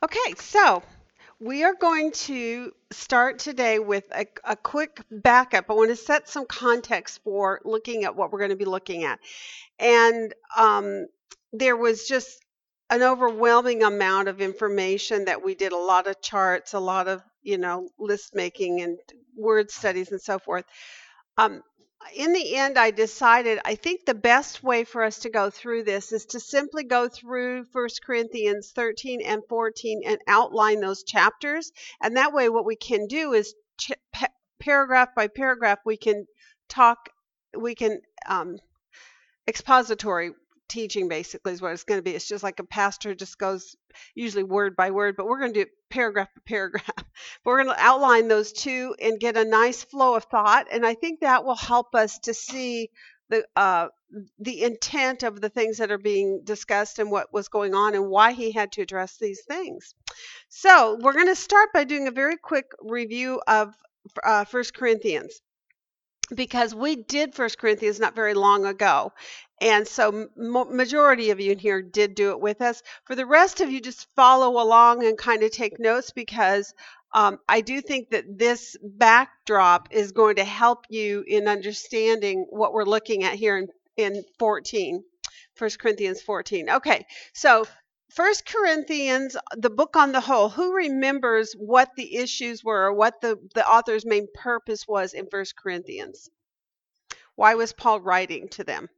Okay, so we are going to start today with a quick backup. I want to set some context for looking at what we're going to be looking at. And there was just an overwhelming amount of information that we did, a lot of charts, a lot of, list making and word studies and so forth. In the end, I decided I think the best way for us to go through this is to simply go through 1 Corinthians 13 and 14 and outline those chapters. And that way, what we can do is paragraph by paragraph, we can expository teaching basically is what it's going to be. It's just like a pastor just goes usually word by word, but we're going to do paragraph by paragraph. But we're going to outline those two and get a nice flow of thought, and I think that will help us to see the intent of the things that are being discussed and what was going on and why he had to address these things. So we're going to start by doing a very quick review of 1 Corinthians. Because we did 1 Corinthians not very long ago, and so majority of you in here did do it with us. For the rest of you, just follow along and kind of take notes, because I do think that this backdrop is going to help you in understanding what we're looking at here in 1 Corinthians 14. Okay, so 1 Corinthians, the book on the whole, who remembers what the issues were or what the author's main purpose was in 1 Corinthians? Why was Paul writing to them?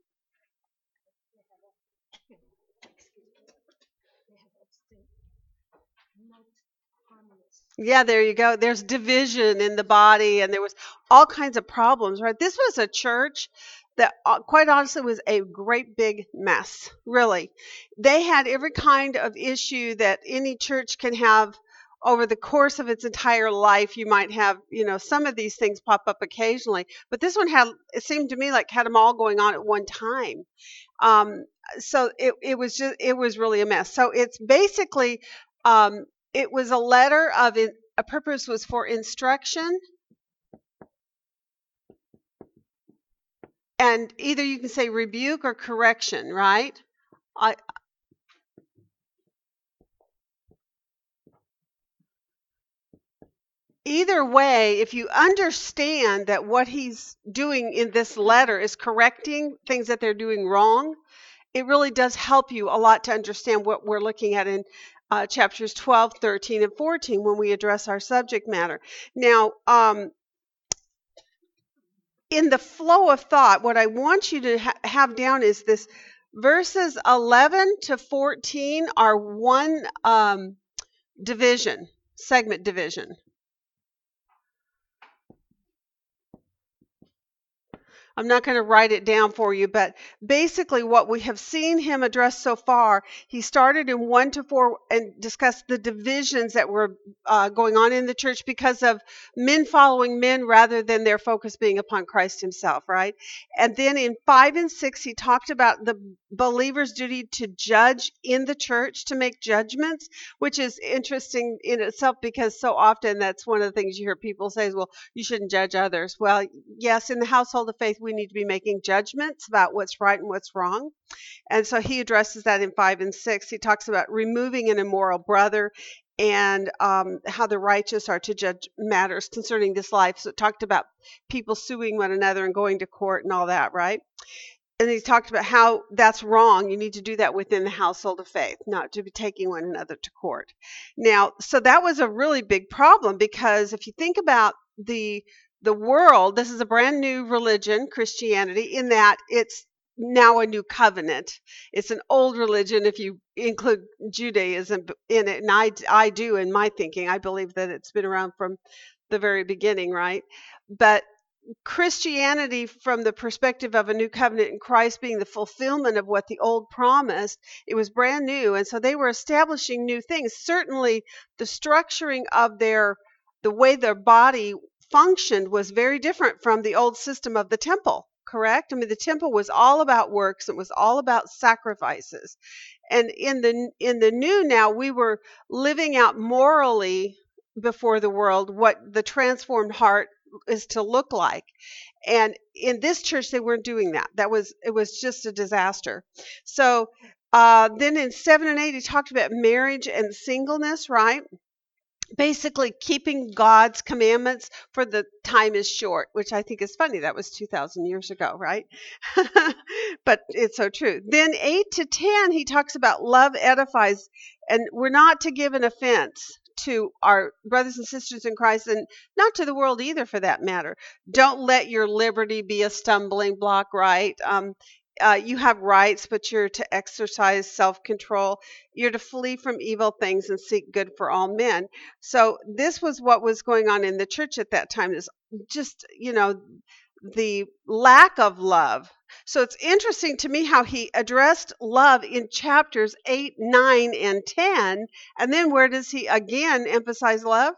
Yeah, there you go. There's division in the body, and there was all kinds of problems, right? This was a church that quite honestly was a great big mess, really. They had every kind of issue that any church can have over the course of its entire life. You might have, some of these things pop up occasionally, but this one had them all going on at one time. So it was really a mess. So it's basically, it was a letter of, a purpose was for instruction. And either you can say rebuke or correction, right? Either way, if you understand that what he's doing in this letter is correcting things that they're doing wrong, it really does help you a lot to understand what we're looking at in chapters 12, 13, and 14 when we address our subject matter. Now, in the flow of thought, what I want you to have down is this: verses 11 to 14 are one segment division. I'm not going to write it down for you, but basically what we have seen him address so far, he started in 1 to 4 and discussed the divisions that were going on in the church because of men following men rather than their focus being upon Christ himself, right? And then in 5 and 6, he talked about the believer's duty to judge in the church, to make judgments, which is interesting in itself because so often that's one of the things you hear people say is, well, you shouldn't judge others. Well, yes, in the household of faith, we need to be making judgments about what's right and what's wrong. And so he addresses that in 5 and 6. He talks about removing an immoral brother and how the righteous are to judge matters concerning this life. So it talked about people suing one another and going to court and all that, right? And he talked about how that's wrong. You need to do that within the household of faith, not to be taking one another to court. Now, so that was a really big problem because if you think about the world, this is a brand new religion, Christianity, in that it's now a new covenant. It's an old religion if you include Judaism in it, and I do in my thinking. I believe that it's been around from the very beginning, right? But Christianity, from the perspective of a new covenant in Christ being the fulfillment of what the old promised, it was brand new, and so they were establishing new things. Certainly, the structuring of the way their body functioned was very different from the old system of the temple, correct? I mean, the temple was all about works. It was all about sacrifices. And in the new now, we were living out morally before the world what the transformed heart is to look like. And in this church, they weren't doing that. It was just a disaster. So Then in 7 and 8, he talked about marriage and singleness, right? Basically keeping God's commandments, for the time is short, which I think is funny. That was 2,000 years ago, right? But it's so true. Then 8 to 10, he talks about love edifies, and we're not to give an offense to our brothers and sisters in Christ, and not to the world either, for that matter. Don't let your liberty be a stumbling block, right? You have rights, but you're to exercise self-control. You're to flee from evil things and seek good for all men. So this was what was going on in the church at that time, is just, you know, the lack of love. So it's interesting to me how he addressed love in chapters 8, 9, and 10. And then where does he again emphasize love?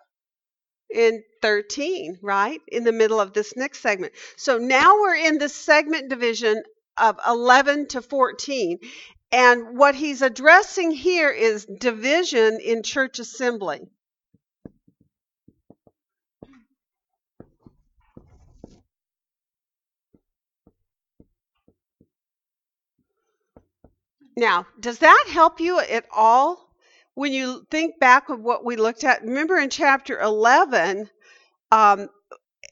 In 13, right? In the middle of this next segment. So now we're in the segment division of 11 to 14. And what he's addressing here is division in church assembly. Now, does that help you at all when you think back of what we looked at? Remember in chapter 11, and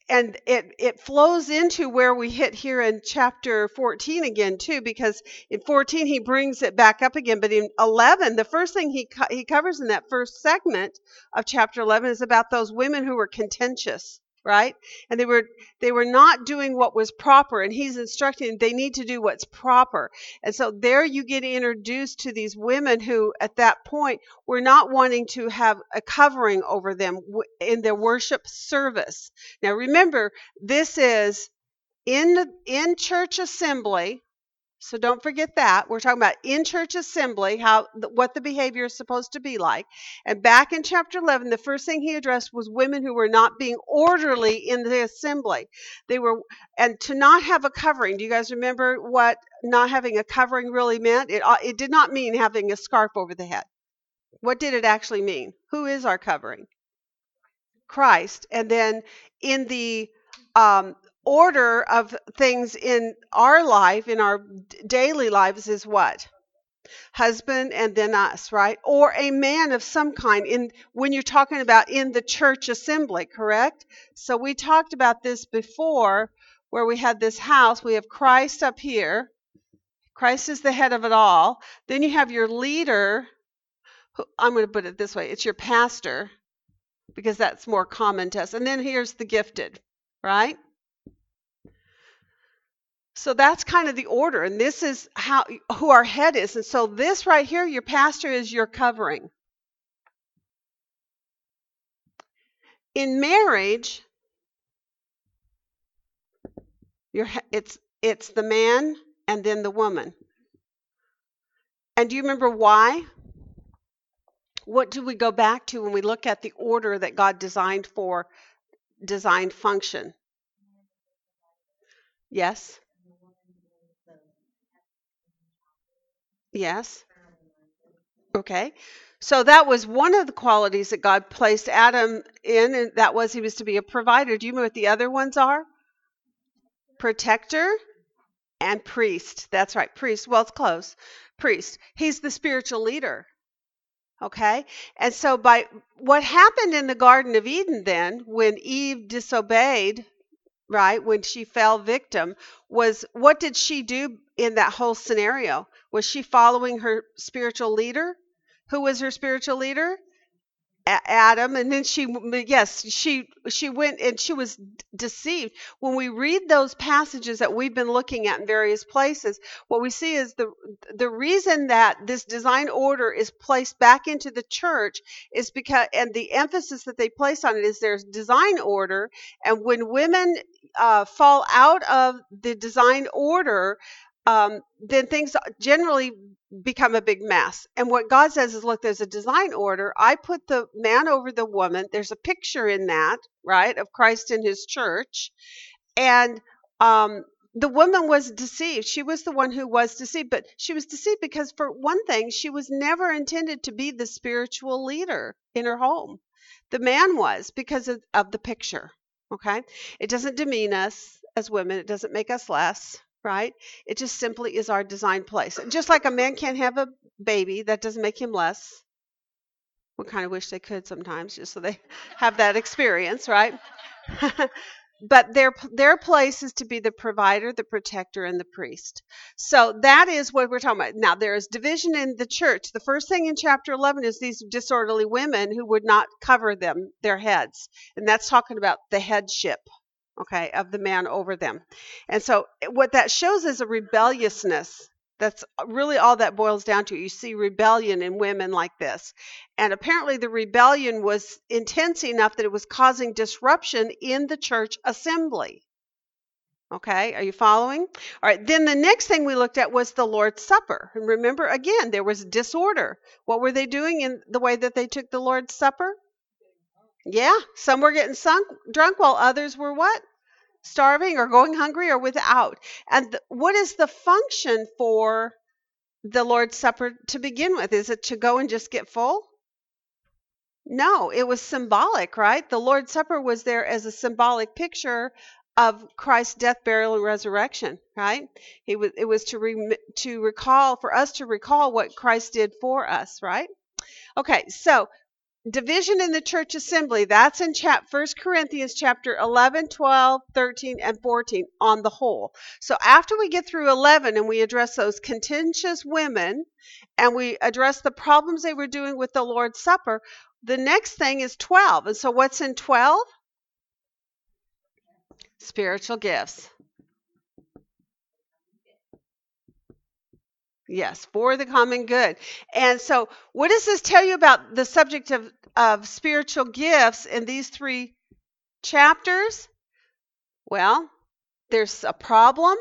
it flows into where we hit here in chapter 14 again, too, because in 14, he brings it back up again. But in 11, the first thing he covers in that first segment of chapter 11 is about those women who were contentious, right? And they were not doing what was proper, and he's instructing they need to do what's proper. And so there you get introduced to these women who at that point were not wanting to have a covering over them in their worship service. Now remember, this is in church assembly. So don't forget that. We're talking about in-church assembly, what the behavior is supposed to be like. And back in chapter 11, the first thing he addressed was women who were not being orderly in the assembly. And to not have a covering. Do you guys remember what not having a covering really meant? It did not mean having a scarf over the head. What did it actually mean? Who is our covering? Christ. And then in the order of things in our life, in our daily lives, is what? Husband and then us, right? Or a man of some kind, when you're talking about in the church assembly, correct? So we talked about this before, where we had this house. We have Christ up here. Christ is the head of it all. Then you have your leader, who, I'm going to put it this way, it's your pastor, because that's more common to us. And then here's the gifted, right? So that's kind of the order, and this is who our head is. And so this right here, your pastor, is your covering. In marriage, it's the man and then the woman. And do you remember why? What do we go back to when we look at the order that God designed function? Yes. Yes. Okay. So that was one of the qualities that God placed Adam in, and that was he was to be a provider. Do you know what the other ones are? Protector and priest. That's right, priest. Well, it's close. Priest. He's the spiritual leader. Okay? And so by what happened in the Garden of Eden then, when Eve disobeyed, right, when she fell victim, was what did she do in that whole scenario? Was she following her spiritual leader? Who was her spiritual leader? Adam. And then she went and she was deceived. When we read those passages that we've been looking at in various places, what we see is the reason that this design order is placed back into the church is because, and the emphasis that they place on it is there's design order. And when women fall out of the design order, then things generally become a big mess. And what God says is, look, there's a design order. I put the man over the woman. There's a picture in that, right, of Christ and his church. And the woman was deceived. She was the one who was deceived. But she was deceived because, for one thing, she was never intended to be the spiritual leader in her home. The man was, because of the picture, okay? It doesn't demean us as women. It doesn't make us less. right? It just simply is our designed place. Just like a man can't have a baby, that doesn't make him less. We kind of wish they could sometimes, just so they have that experience, right? But their place is to be the provider, the protector, and the priest. So that is what we're talking about. Now, there is division in the church. The first thing in chapter 11 is these disorderly women who would not cover them, their heads. And that's talking about the headship, okay, of the man over them. And so what that shows is a rebelliousness. That's really all that boils down to. You see rebellion in women like this. And apparently the rebellion was intense enough that it was causing disruption in the church assembly. Okay, are you following? All right, then the next thing we looked at was the Lord's Supper. And remember, again, there was disorder. What were they doing in the way that they took the Lord's Supper? Yeah, some were getting drunk while others were what? Starving or going hungry or without. And what is the function for the Lord's Supper to begin with? Is it to go and just get full? No, it was symbolic, right? The Lord's Supper was there as a symbolic picture of Christ's death, burial, and resurrection, right? It was to recall what Christ did for us, right? Okay, so division in the church assembly, that's in 1 Corinthians chapter 11, 12, 13, and 14 on the whole. So after we get through 11 and we address those contentious women and we address the problems they were doing with the Lord's Supper, the next thing is 12. And so what's in 12? Spiritual gifts. Yes, for the common good. And so what does this tell you about the subject of spiritual gifts in these three chapters? Well, there's a problem,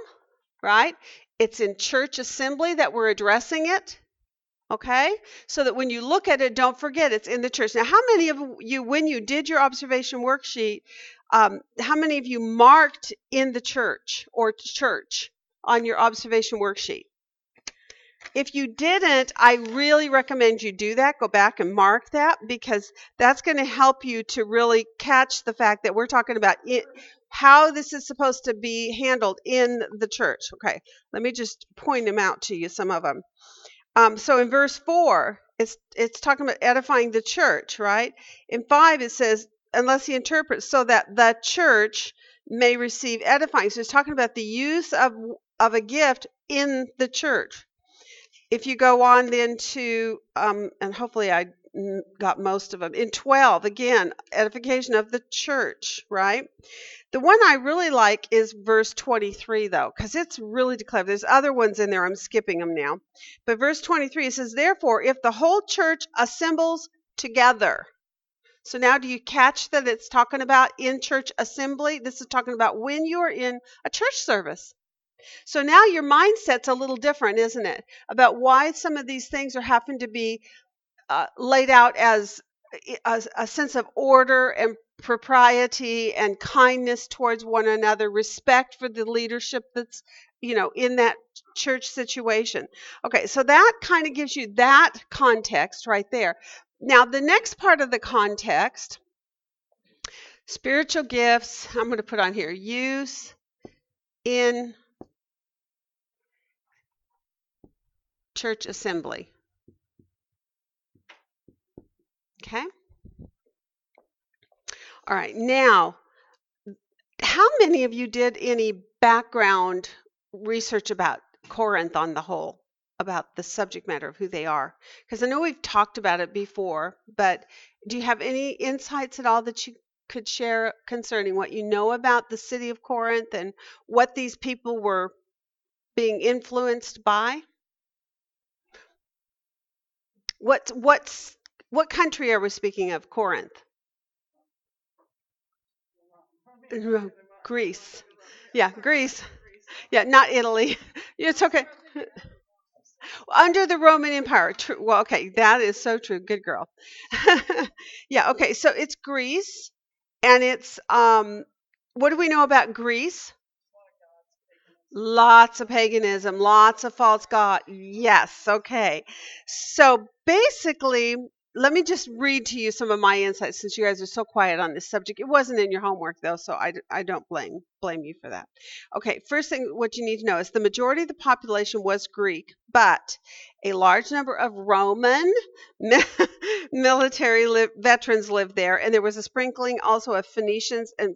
right? It's in church assembly that we're addressing it, okay? So that when you look at it, don't forget it's in the church. Now, how many of you, when you did your observation worksheet, how many of you marked in the church or church on your observation worksheet? If you didn't, I really recommend you do that. Go back and mark that, because that's going to help you to really catch the fact that we're talking about it, how this is supposed to be handled in the church. Okay, let me just point them out to you, some of them. So in verse 4, it's talking about edifying the church, right? In 5, it says, unless he interprets, so that the church may receive edifying. So it's talking about the use of a gift in the church. If you go on then to, and hopefully I got most of them, in 12, again, edification of the church, right? The one I really like is verse 23, though, because it's really declared. There's other ones in there. I'm skipping them now. But verse 23, it says, therefore, if the whole church assembles together. So now do you catch that it's talking about in church assembly? This is talking about when you're in a church service. So now your mindset's a little different, isn't it? About why some of these things are happening to be laid out as a sense of order and propriety and kindness towards one another, respect for the leadership that's, you know, in that church situation. Okay, so that kind of gives you that context right there. Now, the next part of the context, spiritual gifts, I'm going to put on here, use in church assembly. Okay? All right. Now, how many of you did any background research about Corinth on the whole, about the subject matter of who they are? Because I know we've talked about it before, but do you have any insights at all that you could share concerning what you know about the city of Corinth and what these people were being influenced by? What country are we speaking of? Corinth, Greece. Yeah, Greece. Yeah, not Italy. It's okay. Under the Roman Empire. True. Well, okay, that is so true. Good girl. Yeah. Okay. So it's Greece, and it's what do we know about Greece? Lots of paganism, lots of false god. Yes, okay. So basically, Let me just read to you some of my insights since you guys are so quiet on this subject. It wasn't in your homework, though, so I don't blame you for that. Okay, first thing, what you need to know is the majority of the population was Greek, but a large number of Roman military veterans lived there, and there was a sprinkling also of Phoenicians and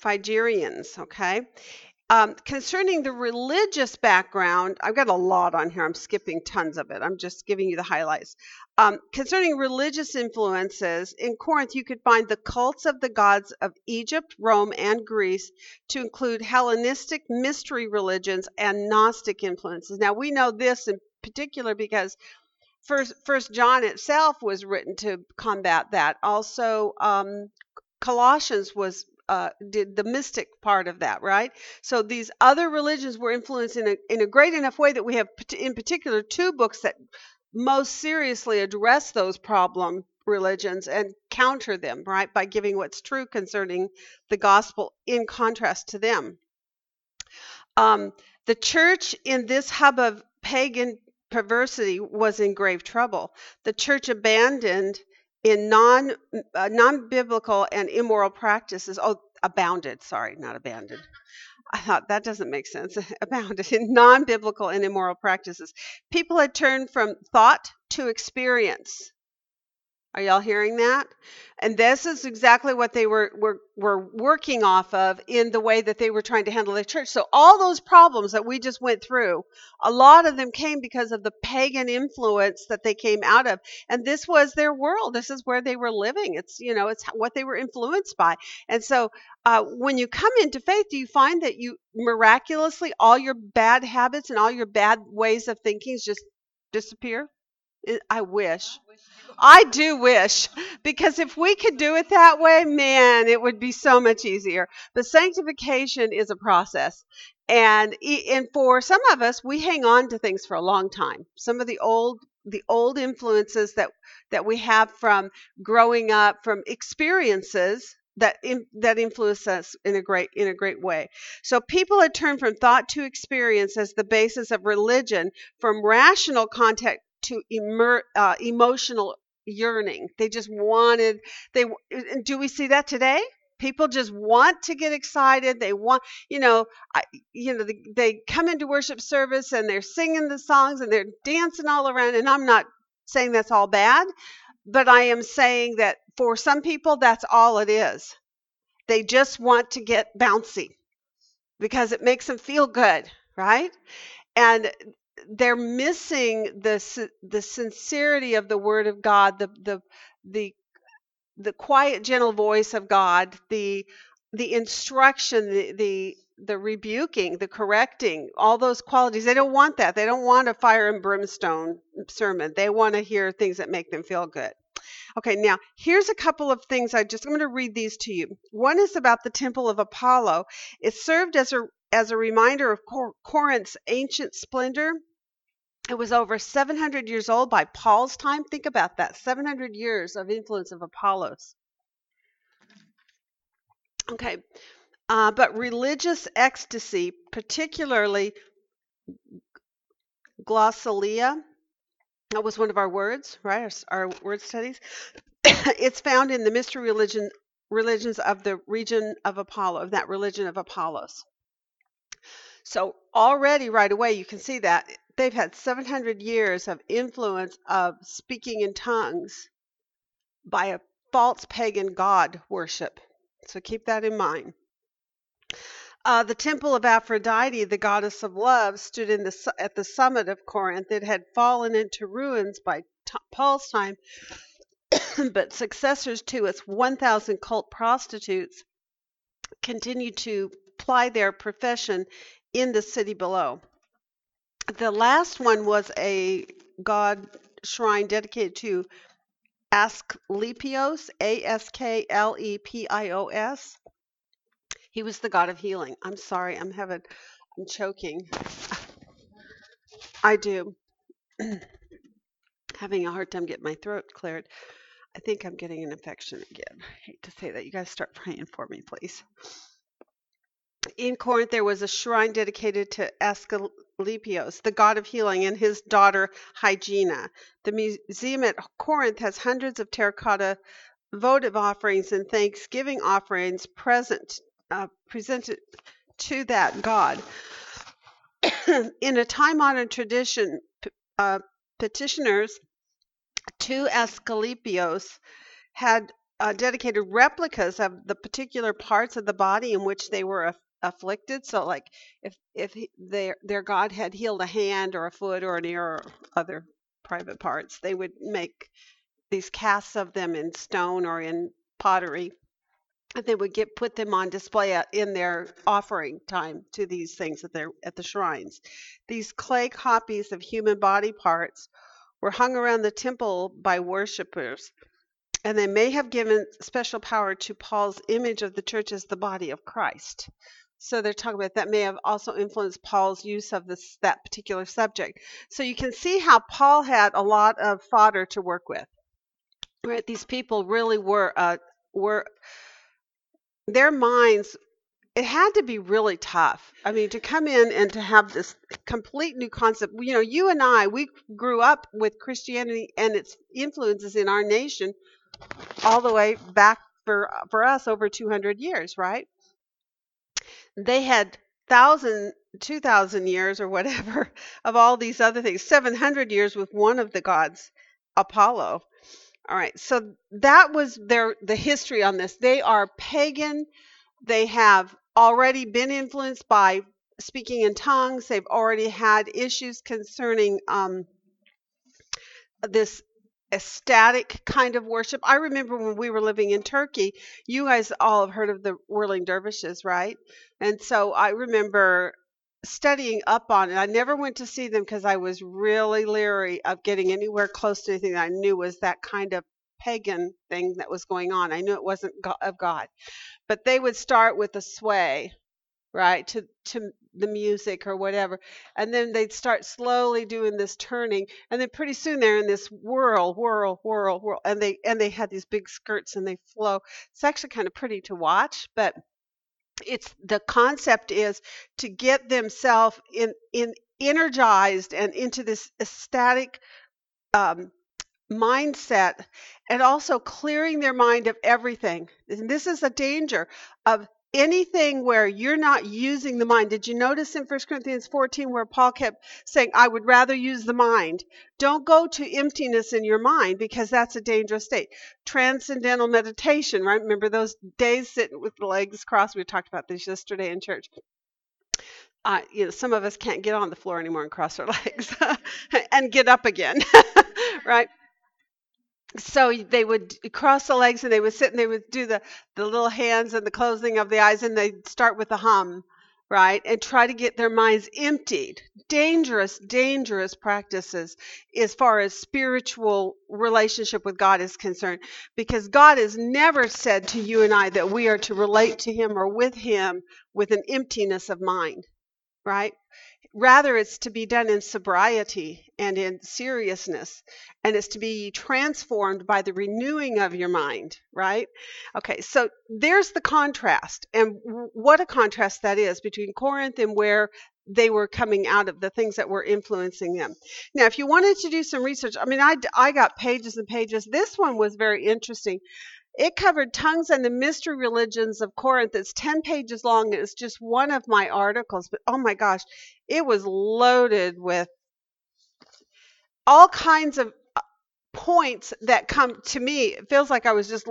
Phrygians, okay? Concerning the religious background, I've got a lot on here. I'm skipping tons of it. I'm just giving you the highlights. Concerning religious influences, in Corinth, you could find the cults of the gods of Egypt, Rome, and Greece to include Hellenistic mystery religions and Gnostic influences. Now, we know this in particular because First John itself was written to combat that. Also, Colossians was did the mystic part of that, right? So these other religions were influenced in a great enough way that we have, in particular, two books that most seriously address those problem religions and counter them, right, by giving what's true concerning the gospel in contrast to them. The church in this hub of pagan perversity was in grave trouble. The church abandoned in non-biblical and immoral practices, abounded in non-biblical and immoral practices. People had turned from thought to experience. Are y'all hearing that? And this is exactly what they were working off of in the way that they were trying to handle their church. So all those problems that we just went through, a lot of them came because of the pagan influence that they came out of. And this was their world. This is where they were living. It's, you know, it's what they were influenced by. And so when you come into faith, do you find that you miraculously, all your bad habits and all your bad ways of thinking just disappear? I wish. I do wish, because if we could do it that way, man, it would be so much easier. But sanctification is a process. And for some of us, we hang on to things for a long time. Some of the old influences that we have from growing up, from experiences that influenced us in a great way. So people had turned from thought to experience as the basis of religion, from rational contact to emotional yearning. Do we see that today? People just want to get excited. They want, they come into worship service and they're singing the songs and they're dancing all around. And I'm not saying that's all bad, but I am saying that for some people, that's all it is. They just want to get bouncy because it makes them feel good, right? And they're missing the sincerity of the Word of God, the quiet, gentle voice of God, the instruction, the rebuking, the correcting, all those qualities. They don't want that. They don't want a fire and brimstone sermon. They want to hear things that make them feel good. Okay, now here's a couple of things. I'm going to read these to you. One is about the temple of Apollo. It served as a reminder of Corinth's ancient splendor. It was over 700 years old by Paul's time. Think about that, 700 years of influence of Apollos. Okay, but religious ecstasy, particularly glossalia, that was one of our words, right? Our word studies. It's found in the mystery religions of the region of Apollo, of that religion of Apollos. So already right away, you can see that they've had 700 years of influence of speaking in tongues by a false pagan god worship. So keep that in mind. The temple of Aphrodite, the goddess of love, stood at the summit of Corinth. It had fallen into ruins by Paul's time, but successors to its 1,000 cult prostitutes continued to ply their profession in the city below. The last one was a god shrine dedicated to Asclepius, Asklepios. He was the god of healing. I'm sorry, I'm choking. I do. Having a hard time getting my throat cleared. I think I'm getting an infection again. I hate to say that. You guys start praying for me, please. in Corinth, there was a shrine dedicated to Asclepius, the god of healing, and his daughter Hygiena. The museum at Corinth has hundreds of terracotta votive offerings and thanksgiving offerings presented to that god. In a time-honored tradition, petitioners to Asclepius had dedicated replicas of the particular parts of the body in which they were afflicted. So, like, if their god had healed a hand or a foot or an ear or other private parts, they would make these casts of them in stone or in pottery, and they would put them on display in their offering time to these things at the shrines. These clay copies of human body parts were hung around the temple by worshipers, and they may have given special power to Paul's image of the church as the body of Christ. So they're talking about that may have also influenced Paul's use of that particular subject. So you can see how Paul had a lot of fodder to work with. Right? These people really were their minds, it had to be really tough. I mean, to come in and to have this complete new concept. You know, you and I, we grew up with Christianity and its influences in our nation all the way back for us over 200 years, right? They had 2,000 years or whatever of all these other things, 700 years with one of the gods, Apollo. All right, so that was the history on this. They are pagan. They have already been influenced by speaking in tongues. They've already had issues concerning this ecstatic kind of worship. I remember when we were living in Turkey, you guys all have heard of the whirling dervishes, right? And so I remember studying up on it. I never went to see them because I was really leery of getting anywhere close to anything that I knew was that kind of pagan thing that was going on. I knew it wasn't of God. But they would start with a sway, right, to the music or whatever. And then they'd start slowly doing this turning. And then pretty soon they're in this whirl, whirl, whirl, whirl. And they had these big skirts and they flow. It's actually kind of pretty to watch, but it's the concept is to get themselves in energized and into this ecstatic mindset, and also clearing their mind of everything. And this is a danger of anything where you're not using the mind. Did you notice in 1 Corinthians 14 where Paul kept saying, I would rather use the mind? Don't go to emptiness in your mind, because that's a dangerous state. Transcendental meditation, right? Remember those days sitting with the legs crossed? We talked about this yesterday in church. You know, some of us can't get on the floor anymore and cross our legs and get up again, right? So they would cross the legs and they would sit and they would do the little hands and the closing of the eyes, and they'd start with the hum, right? And try to get their minds emptied. Dangerous, dangerous practices as far as spiritual relationship with God is concerned, because God has never said to you and I that we are to relate to him or with him with an emptiness of mind, right? Rather, it's to be done in sobriety and in seriousness, and it's to be transformed by the renewing of your mind, right? Okay, so there's the contrast, and what a contrast that is between Corinth and where they were coming out of, the things that were influencing them. Now, if you wanted to do some research, I mean, I got pages and pages. This one was very interesting. It covered tongues and the mystery religions of Corinth. It's 10 pages long. It's just one of my articles. But, oh, my gosh, it was loaded with all kinds of points that come to me. It feels like I was just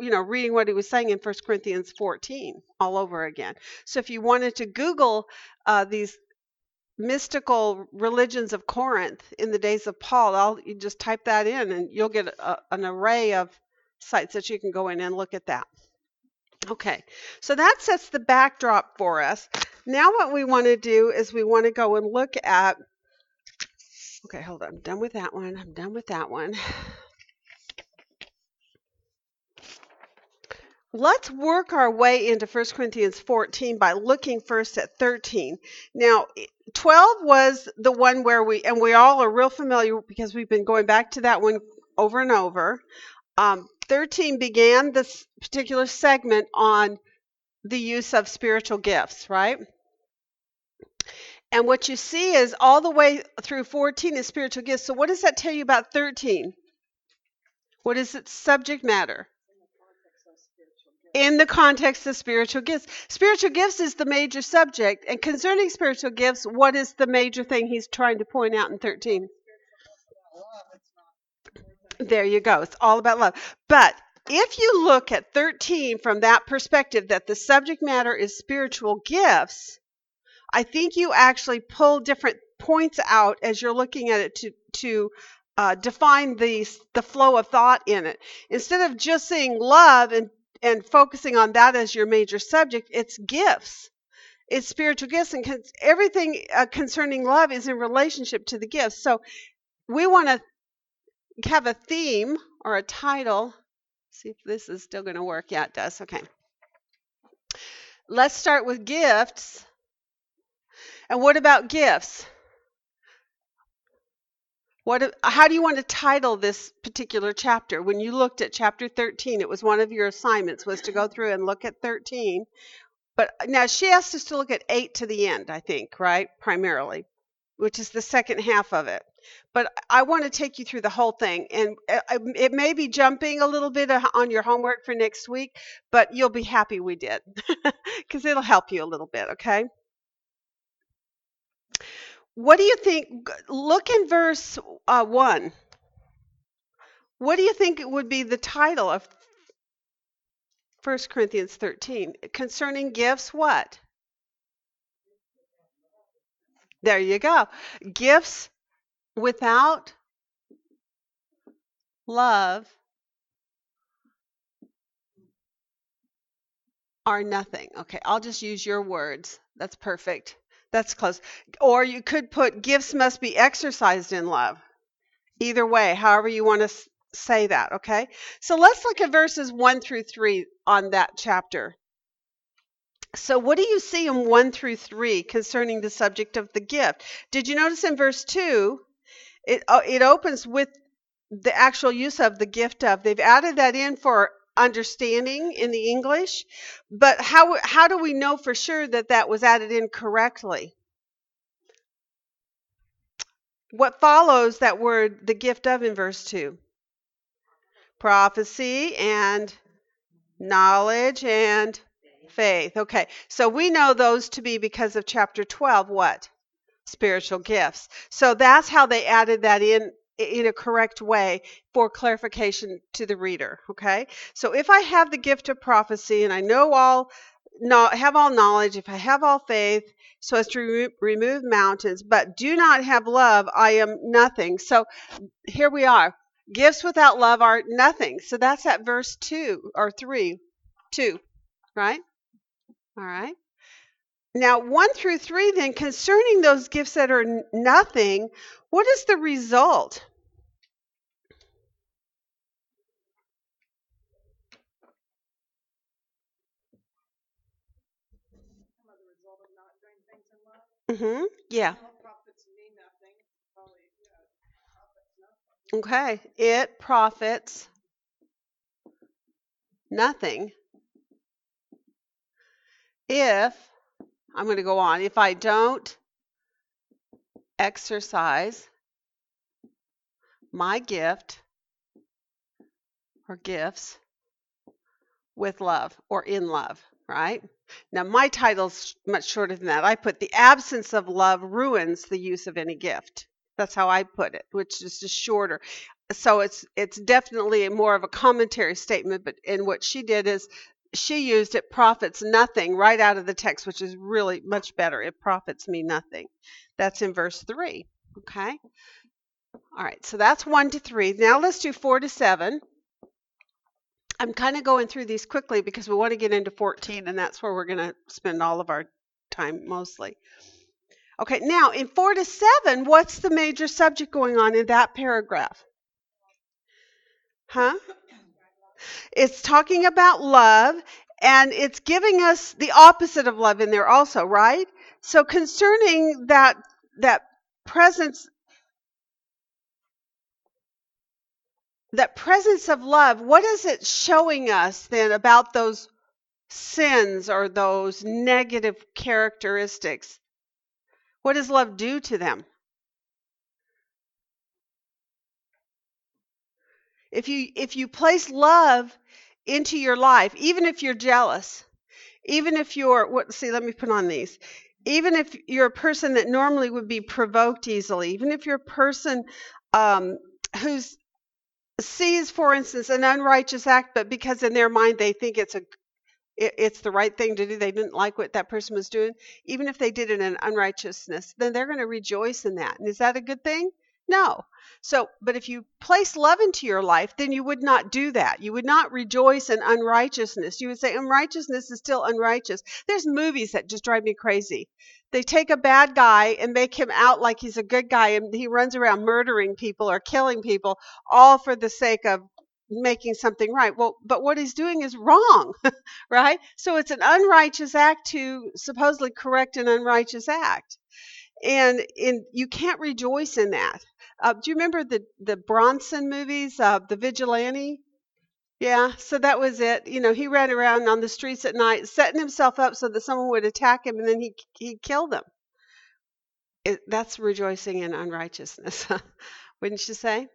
reading what he was saying in 1 Corinthians 14 all over again. So if you wanted to Google these mystical religions of Corinth in the days of Paul, you just type that in and you'll get an array of sites that you can go in and look at that. Okay, so that sets the backdrop for us. Now what we want to do is we want to go and look at, okay, hold on, I'm done with that one. Let's work our way into 1 Corinthians 14 by looking first at 13. Now, 12 was the one where we all are real familiar because we've been going back to that one over and over. 13 began this particular segment on the use of spiritual gifts, right? And what you see is all the way through 14 is spiritual gifts. So what does that tell you about 13? What is its subject matter? In the context of spiritual gifts. Spiritual gifts is the major subject. And concerning spiritual gifts, what is the major thing he's trying to point out in 13? There you go. It's all about love. But if you look at 13 from that perspective, that the subject matter is spiritual gifts, I think you actually pull different points out as you're looking at it to define the flow of thought in it. Instead of just seeing love and focusing on that as your major subject, it's gifts. It's spiritual gifts, and everything concerning love is in relationship to the gifts. So we want to have a theme or a title. See if this is still going to work. Yeah, it does. Okay. Let's start with gifts. And what about gifts? How do you want to title this particular chapter? When you looked at chapter 13, it was one of your assignments was to go through and look at 13. But now she asked us to look at 8 to the end, I think, right? Primarily, which is the second half of it. But I want to take you through the whole thing. And it may be jumping a little bit on your homework for next week, but you'll be happy we did because it'll help you a little bit, okay? What do you think? Look in verse 1. What do you think it would be the title of 1 Corinthians 13? Concerning gifts, what? There you go. Gifts without love are nothing. Okay, I'll just use your words. That's perfect. That's close. Or you could put gifts must be exercised in love. Either way, however you want to say that, okay? So let's look at verses 1 through 3 on that chapter. So what do you see in 1 through 3 concerning the subject of the gift? Did you notice in verse 2, it opens with the actual use of the gift of. They've added that in for understanding in the English, but how do we know for sure that was added in correctly? What follows that word, the gift of, in verse 2? Prophecy and knowledge and faith. Okay, so we know those to be because of chapter 12, what? Spiritual gifts. So that's how they added that in a correct way for clarification to the reader, okay? So if I have the gift of prophecy and I know have all knowledge, if I have all faith so as to remove mountains, but do not have love, I am nothing. So here we are. Gifts without love are nothing. So that's at verse 2 or 3, 2, right? All right. Now, 1 through 3, then, concerning those gifts that are nothing, what is the result? Mm-hmm. Yeah. Okay. It profits nothing if, I'm going to go on, if I don't exercise my gift or gifts with love or in love, right? Now, my title's much shorter than that. I put the absence of love ruins the use of any gift. That's how I put it, which is just shorter. So it's definitely more of a commentary statement, but and what she did is she used it profits nothing right out of the text, which is really much better. It profits me nothing. That's in verse 3. Okay. All right. So that's 1 to 3. Now let's do 4 to 7. I'm kind of going through these quickly because we want to get into 14, and that's where we're going to spend all of our time mostly. Okay. Now in 4 to 7, what's the major subject going on in that paragraph? Huh? It's talking about love, and it's giving us the opposite of love in there also, right? So concerning that presence of love, what is it showing us then about those sins or those negative characteristics, what does love do to them? If you place love into your life, even if you're jealous, even if you're, let me put on these. Even if you're a person that normally would be provoked easily, even if you're a person who sees, for instance, an unrighteous act, but because in their mind they think it's the right thing to do, they didn't like what that person was doing, even if they did it in unrighteousness, then they're going to rejoice in that. And is that a good thing? No. So, but if you place love into your life, then you would not do that. You would not rejoice in unrighteousness. You would say unrighteousness is still unrighteous. There's movies that just drive me crazy. They take a bad guy and make him out like he's a good guy, and he runs around murdering people or killing people, all for the sake of making something right. Well, but what he's doing is wrong, right? So it's an unrighteous act to supposedly correct an unrighteous act. And you can't rejoice in that. Do you remember the Bronson movies, The Vigilante? Yeah, so that was it. You know, he ran around on the streets at night, setting himself up so that someone would attack him, and then he'd kill them. That's rejoicing in unrighteousness, wouldn't you say?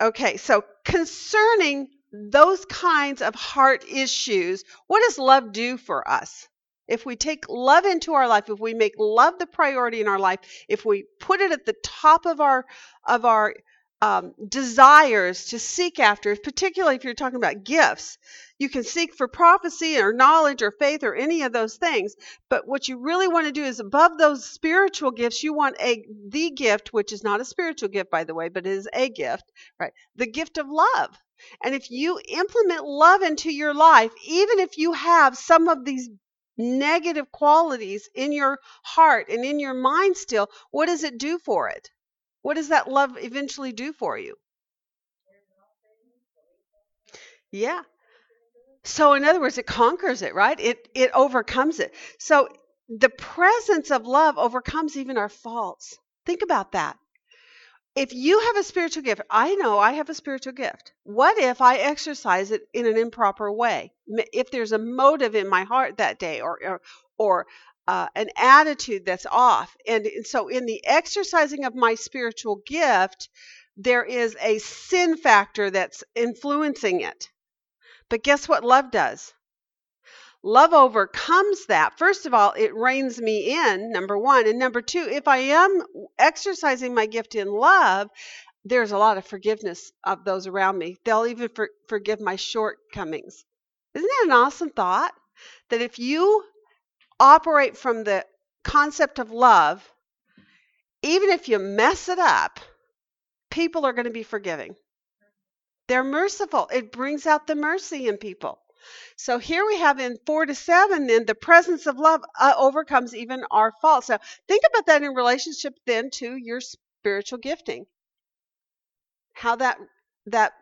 Okay, so concerning those kinds of heart issues, what does love do for us? If we take love into our life, if we make love the priority in our life, if we put it at the top of our desires to seek after, particularly if you're talking about gifts, you can seek for prophecy or knowledge or faith or any of those things. But what you really want to do is above those spiritual gifts, you want the gift, which is not a spiritual gift, by the way, but it is a gift, right? The gift of love. And if you implement love into your life, even if you have some of these negative qualities in your heart and in your mind still, what does it do for it? What does that love eventually do for you? Yeah. So in other words, it conquers it, right? It overcomes it. So the presence of love overcomes even our faults. Think about that. If you have a spiritual gift, I know I have a spiritual gift. What if I exercise it in an improper way? If there's a motive in my heart that day or an attitude that's off. And so in the exercising of my spiritual gift, there is a sin factor that's influencing it. But guess what love does? Love overcomes that. First of all, it reins me in, number one. And number two, if I am exercising my gift in love, there's a lot of forgiveness of those around me. They'll even forgive my shortcomings. Isn't that an awesome thought? That if you operate from the concept of love, even if you mess it up, people are going to be forgiving. They're merciful. It brings out the mercy in people. So here we have in 4 to 7, then the presence of love overcomes even our faults. So think about that in relationship then to your spiritual gifting. How that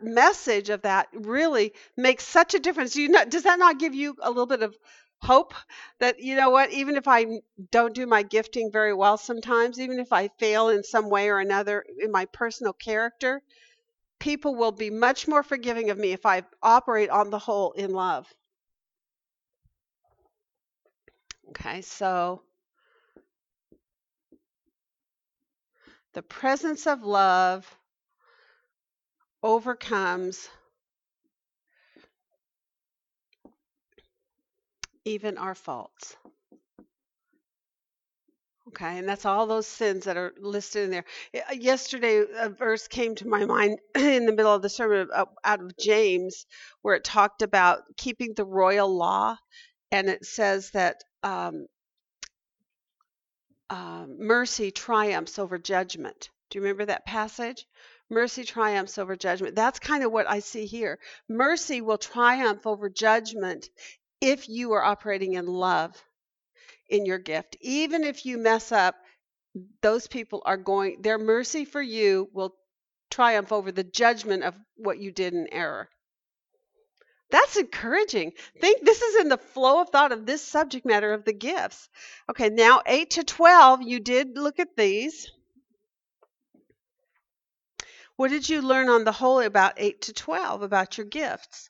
message of that really makes such a difference. Does that not give you a little bit of hope that, you know what, even if I don't do my gifting very well sometimes, even if I fail in some way or another in my personal character, people will be much more forgiving of me if I operate on the whole in love. Okay, so the presence of love overcomes even our faults. Okay, and that's all those sins that are listed in there. Yesterday, a verse came to my mind in the middle of the sermon out of James, where it talked about keeping the royal law, and it says that mercy triumphs over judgment. Do you remember that passage? Mercy triumphs over judgment. That's kind of what I see here. Mercy will triumph over judgment if you are operating in love in your gift. Even if you mess up, those people their mercy for you will triumph over the judgment of what you did in error. That's encouraging. This is in the flow of thought of this subject matter of the gifts. Okay, now 8 to 12, you did look at these. What did you learn on the whole about 8 to 12, about your gifts?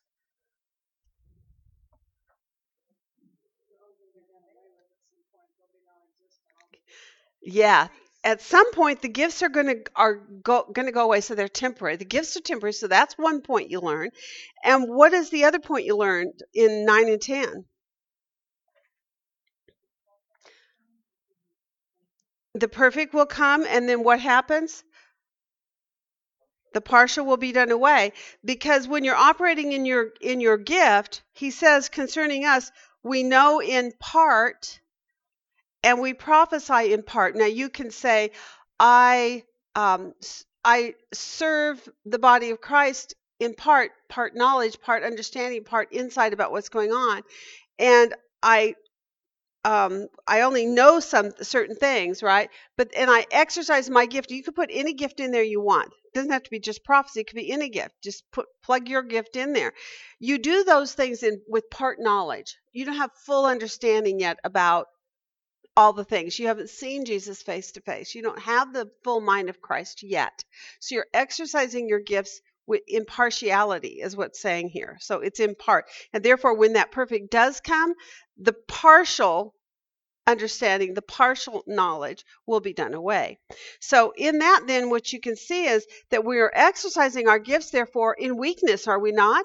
Yeah. At some point, the gifts are going to go away, so they're temporary. The gifts are temporary, so that's one point you learn. And what is the other point you learned in 9 and 10? The perfect will come, and then what happens? The partial will be done away. Because when you're operating in your gift, he says concerning us, we know in part, and we prophesy in part. Now you can say, I serve the body of Christ in part, part knowledge, part understanding, part insight about what's going on, and I only know certain things, right? And I exercise my gift. You can put any gift in there you want. It doesn't have to be just prophecy. It could be any gift. Just plug your gift in there. You do those things with part knowledge. You don't have full understanding yet about all the things. You haven't seen Jesus face to face. You don't have the full mind of Christ yet. So you're exercising your gifts with impartiality is what's saying here. So it's in part. And therefore, when that perfect does come, the partial understanding, the partial knowledge will be done away. So in that, then, what you can see is that we are exercising our gifts, therefore, in weakness, are we not?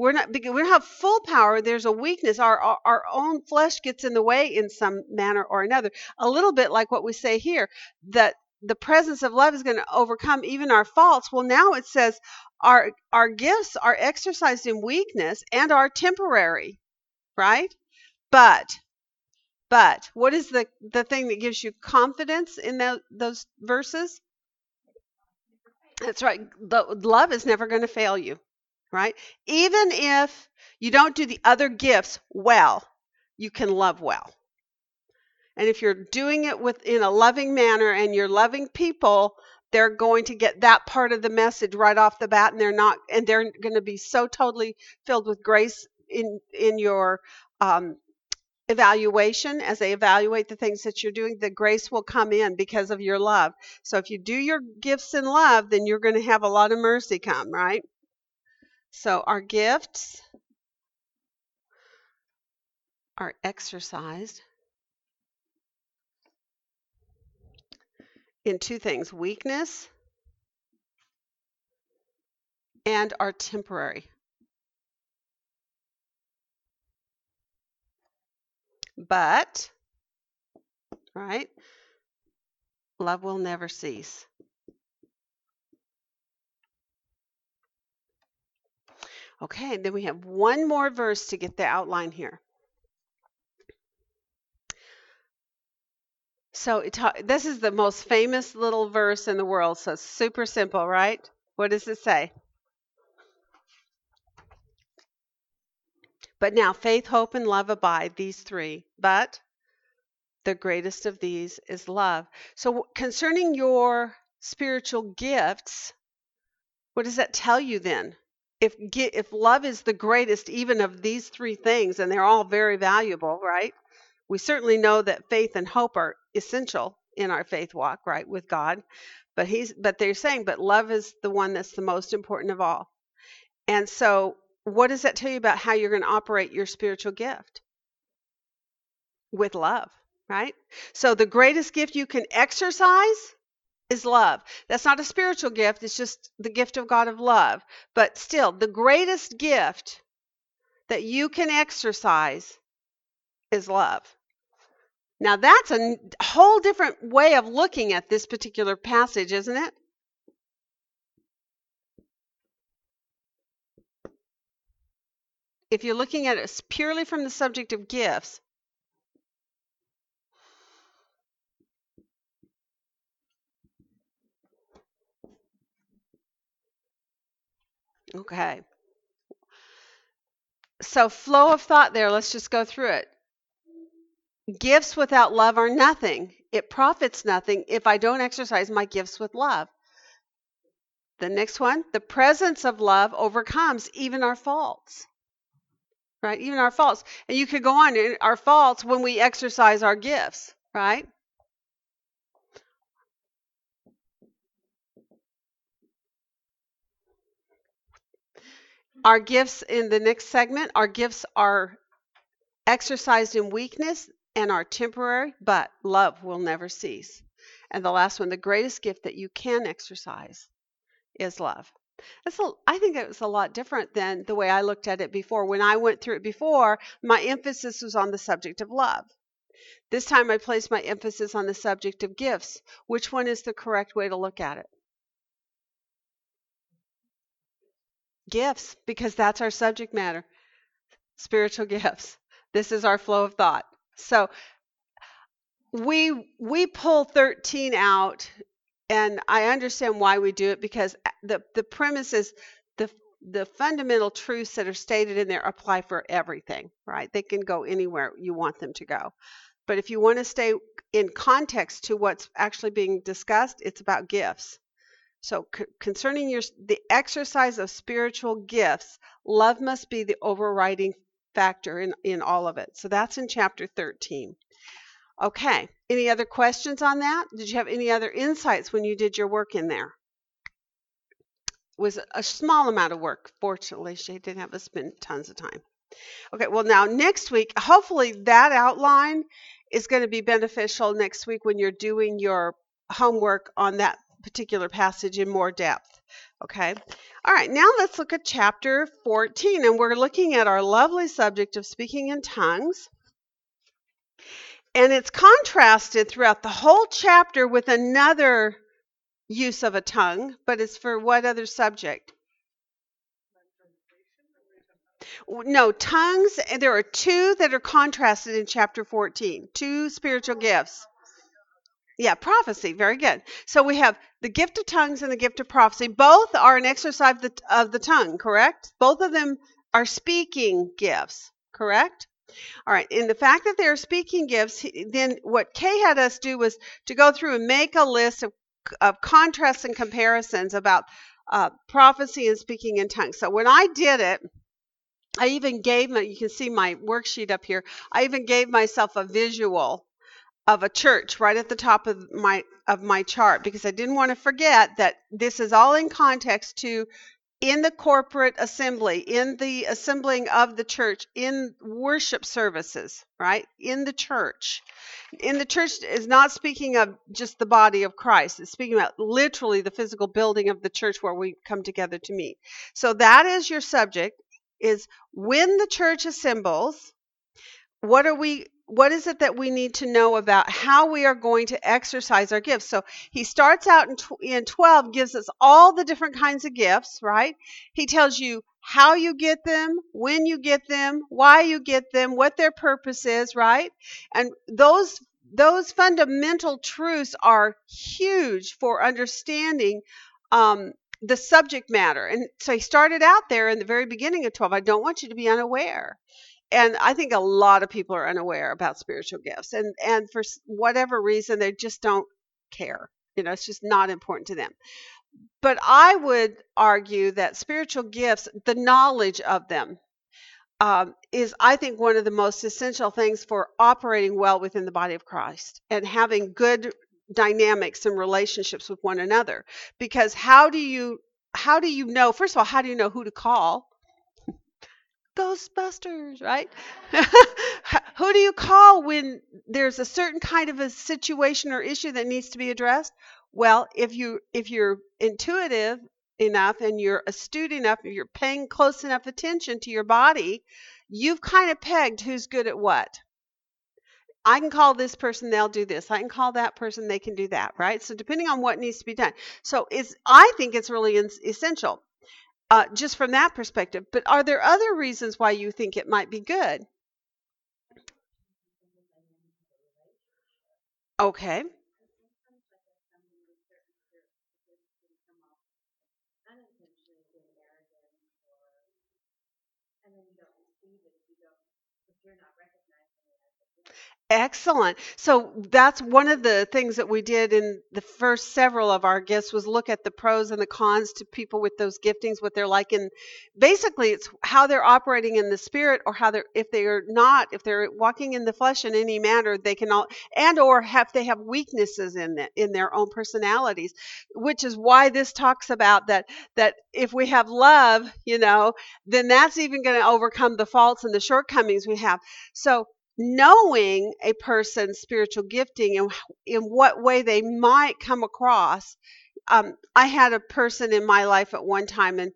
Because we don't have full power. There's a weakness. Our own flesh gets in the way in some manner or another. A little bit like what we say here, that the presence of love is going to overcome even our faults. Well, now it says our gifts are exercised in weakness and are temporary, right? But what is the thing that gives you confidence in those verses? That's right. Love is never going to fail you. Right? Even if you don't do the other gifts well, you can love well. And if you're doing it in a loving manner and you're loving people, they're going to get that part of the message right off the bat, and they're going to be so totally filled with grace in your evaluation. As they evaluate the things that you're doing, the grace will come in because of your love. So if you do your gifts in love, then you're going to have a lot of mercy come, right? So our gifts are exercised in two things, weakness and are temporary. But, right, love will never cease. Okay, then we have one more verse to get the outline here. So this is the most famous little verse in the world, so super simple, right? What does it say? But now faith, hope, and love abide, these three, but the greatest of these is love. So concerning your spiritual gifts, what does that tell you then? If love is the greatest even of these three things, and they're all very valuable, right? We certainly know that faith and hope are essential in our faith walk, right, with God. But they're saying, but love is the one that's the most important of all. And so what does that tell you about how you're going to operate your spiritual gift? With love, right? So the greatest gift you can exercise is love. That's not a spiritual gift. It's just the gift of God of love. But still, the greatest gift that you can exercise is love. Now, that's a whole different way of looking at this particular passage, isn't it? If you're looking at it purely from the subject of gifts, okay. So flow of thought there. Let's just go through it. Gifts without love are nothing. It profits nothing if I don't exercise my gifts with love. The next one, the presence of love overcomes even our faults. Right? Even our faults. And you could go on. Our faults when we exercise our gifts, right? Our gifts in the next segment, our gifts are exercised in weakness and are temporary, but love will never cease. And the last one, the greatest gift that you can exercise is love. I think it was a lot different than the way I looked at it before. When I went through it before, my emphasis was on the subject of love. This time I placed my emphasis on the subject of gifts. Which one is the correct way to look at it? Gifts, because that's our subject matter. Spiritual gifts. This is our flow of thought. So we pull 13 out, and I understand why we do it, because the premise is the fundamental truths that are stated in there apply for everything, right? They can go anywhere you want them to go. But if you want to stay in context to what's actually being discussed, it's about gifts. So concerning the exercise of spiritual gifts, love must be the overriding factor in all of it. So that's in chapter 13. Okay, any other questions on that? Did you have any other insights when you did your work in there? It was a small amount of work. Fortunately, she didn't have to spend tons of time. Okay, well now next week, hopefully that outline is going to be beneficial next week when you're doing your homework on that particular passage in more depth. Okay. All right. Now let's look at chapter 14, and we're looking at our lovely subject of speaking in tongues. And it's contrasted throughout the whole chapter with another use of a tongue, but it's for what other subject? No, tongues. There are two that are contrasted in chapter 14, two spiritual gifts. Yeah, prophecy. Very good. So we have the gift of tongues and the gift of prophecy. Both are an exercise of the tongue, correct? Both of them are speaking gifts, correct? All right. In the fact that they are speaking gifts, then what Kay had us do was to go through and make a list of contrasts and comparisons about prophecy and speaking in tongues. So when I did it, I even gave you can see my worksheet up here. I even gave myself a visual of a church right at the top of my chart, because I didn't want to forget that this is all in context to in the corporate assembly, in the assembling of the church, in worship services, right? In the church. In the church is not speaking of just the body of Christ. It's speaking about literally the physical building of the church where we come together to meet. So that is your subject, is when the church assembles, what is it that we need to know about how we are going to exercise our gifts? So he starts out in 12, gives us all the different kinds of gifts, right? He tells you how you get them, when you get them, why you get them, what their purpose is, right? And those fundamental truths are huge for understanding the subject matter. And so he started out there in the very beginning of 12. I don't want you to be unaware. And I think a lot of people are unaware about spiritual gifts, and for whatever reason, they just don't care. You know, it's just not important to them. But I would argue that spiritual gifts, the knowledge of them, is, I think, one of the most essential things for operating well within the body of Christ and having good dynamics and relationships with one another. Because how do you know, first of all, how do you know who to call? Ghostbusters, right? Who do you call when there's a certain kind of a situation or issue that needs to be addressed? Well, if you're intuitive enough and you're astute enough, if you're paying close enough attention to your body, you've kind of pegged who's good at what. I can call this person, they'll do this. I can call that person, they can do that, right? So depending on what needs to be done. So I think it's really essential. Just from that perspective. But are there other reasons why you think it might be good? Okay. Excellent. So that's one of the things that we did in the first several of our gifts was look at the pros and the cons to people with those giftings, what they're like. And basically it's how they're operating in the spirit, or how they're, if they're walking in the flesh in any manner, they can all, and or have, they have weaknesses in their own personalities, which is why this talks about that if we have love, then that's even going to overcome the faults and the shortcomings we have. So knowing a person's spiritual gifting and in what way they might come across. I had a person in my life at one time, and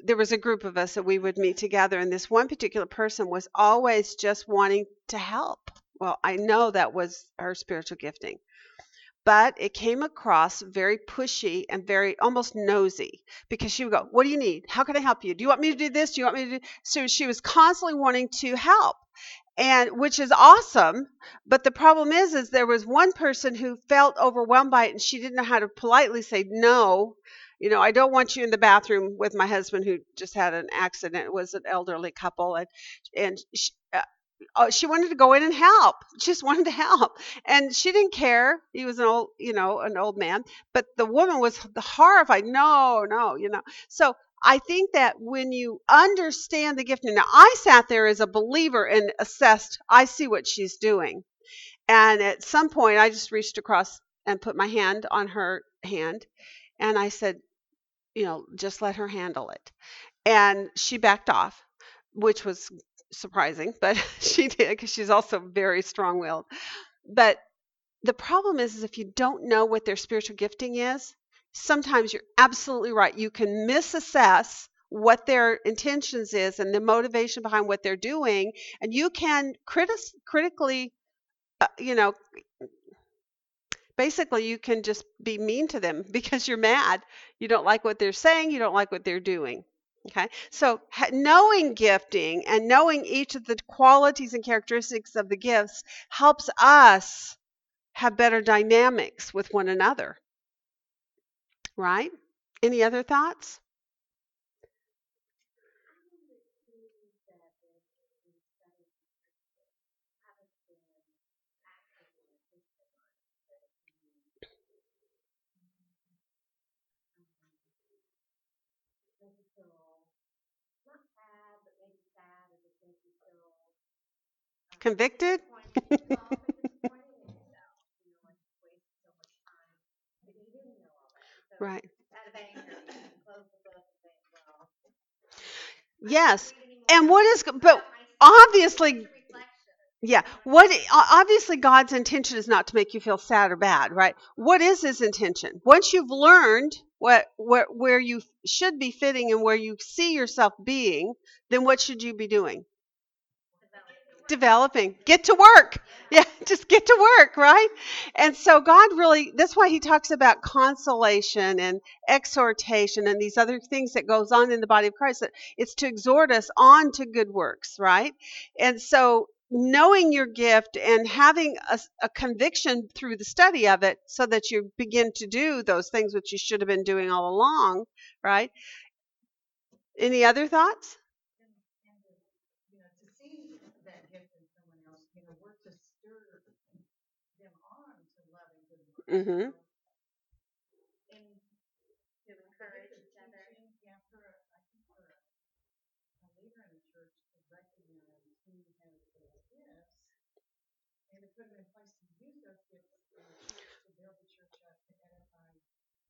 there was a group of us that we would meet together, and this one particular person was always just wanting to help. Well, I know that was her spiritual gifting, but it came across very pushy and very almost nosy, because she would go, "What do you need? How can I help you? Do you want me to do this? Do you want me to do?" So she was constantly wanting to help, and which is awesome. But the problem is there was one person who felt overwhelmed by it, and she didn't know how to politely say no. You know, I don't want you in the bathroom with my husband who just had an accident. It was an elderly couple, and she wanted to go in and help. Just wanted to help, and she didn't care. He was an old man, but the woman was horrified. No. So I think that when you understand the gifting, now I sat there as a believer and assessed. I see what she's doing, and at some point I just reached across and put my hand on her hand, and I said, just let her handle it, and she backed off, which was surprising, but she did, because she's also very strong-willed. But the problem is if you don't know what their spiritual gifting is, sometimes you're absolutely right. You can misassess what their intentions is and the motivation behind what they're doing, and you can critically, basically you can just be mean to them because you're mad. You don't like what they're saying. You don't like what they're doing. Okay, so knowing gifting and knowing each of the qualities and characteristics of the gifts helps us have better dynamics with one another, right? Any other thoughts? Convicted? Right. Yes. And obviously God's intention is not to make you feel sad or bad, right? What is his intention? Once you've learned where you should be fitting and where you see yourself being, then what should you be doing? Developing. Get to work. Yeah, just get to work, right? And so God really, that's why he talks about consolation and exhortation and these other things that goes on in the body of Christ. That it's to exhort us on to good works, right? And so knowing your gift and having a conviction through the study of it so that you begin to do those things which you should have been doing all along, right? Any other thoughts? Mm-hmm.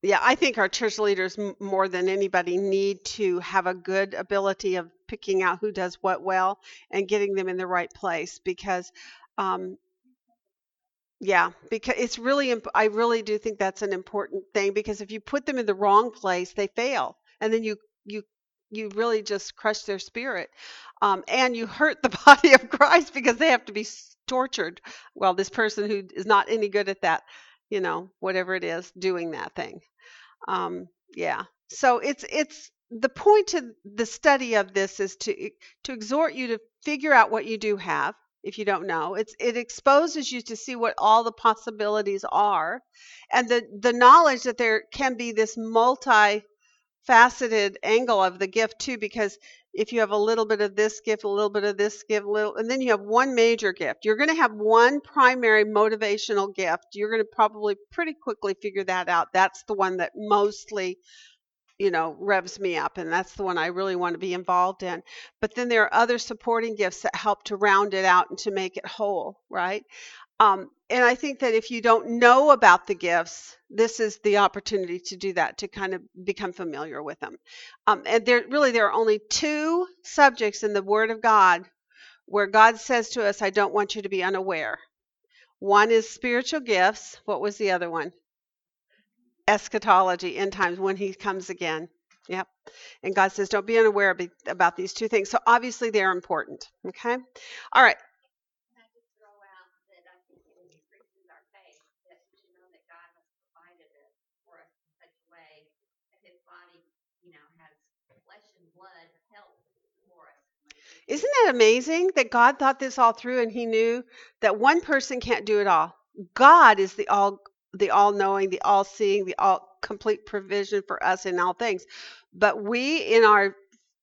Yeah, I think our church leaders more than anybody need to have a good ability of picking out who does what well and getting them in the right place, because because it's really, I really do think that's an important thing, because if you put them in the wrong place, they fail, and then you really just crush their spirit, and you hurt the body of Christ because they have to be tortured. Well, this person who is not any good at that, whatever it is, doing that thing. So it's the point to the study of this is to exhort you to figure out what you do have. If you don't know, it exposes you to see what all the possibilities are, and the knowledge that there can be this multi-faceted angle of the gift too. Because if you have a little bit of this gift, a little bit of this gift, and then you have one major gift, you're going to have one primary motivational gift. You're going to probably pretty quickly figure that out. That's the one that mostly revs me up, and that's the one I really want to be involved in. But then there are other supporting gifts that help to round it out and to make it whole, right? And I think that if you don't know about the gifts, this is the opportunity to do that, to kind of become familiar with them. And there are only two subjects in the Word of God where God says to us, I don't want you to be unaware. One is spiritual gifts. What was the other one? Eschatology, end times, when he comes again. Yep. And God says, don't be unaware about these two things. So obviously they're important. Okay. All right. Can I just throw out that I think it increases our faith that to know that God has provided it for us in such a way that his body, you know, has flesh and blood help for us. Isn't that amazing that God thought this all through and he knew that one person can't do it all? God is the all-knowing, the all-seeing, the all-complete provision for us in all things. But we, in our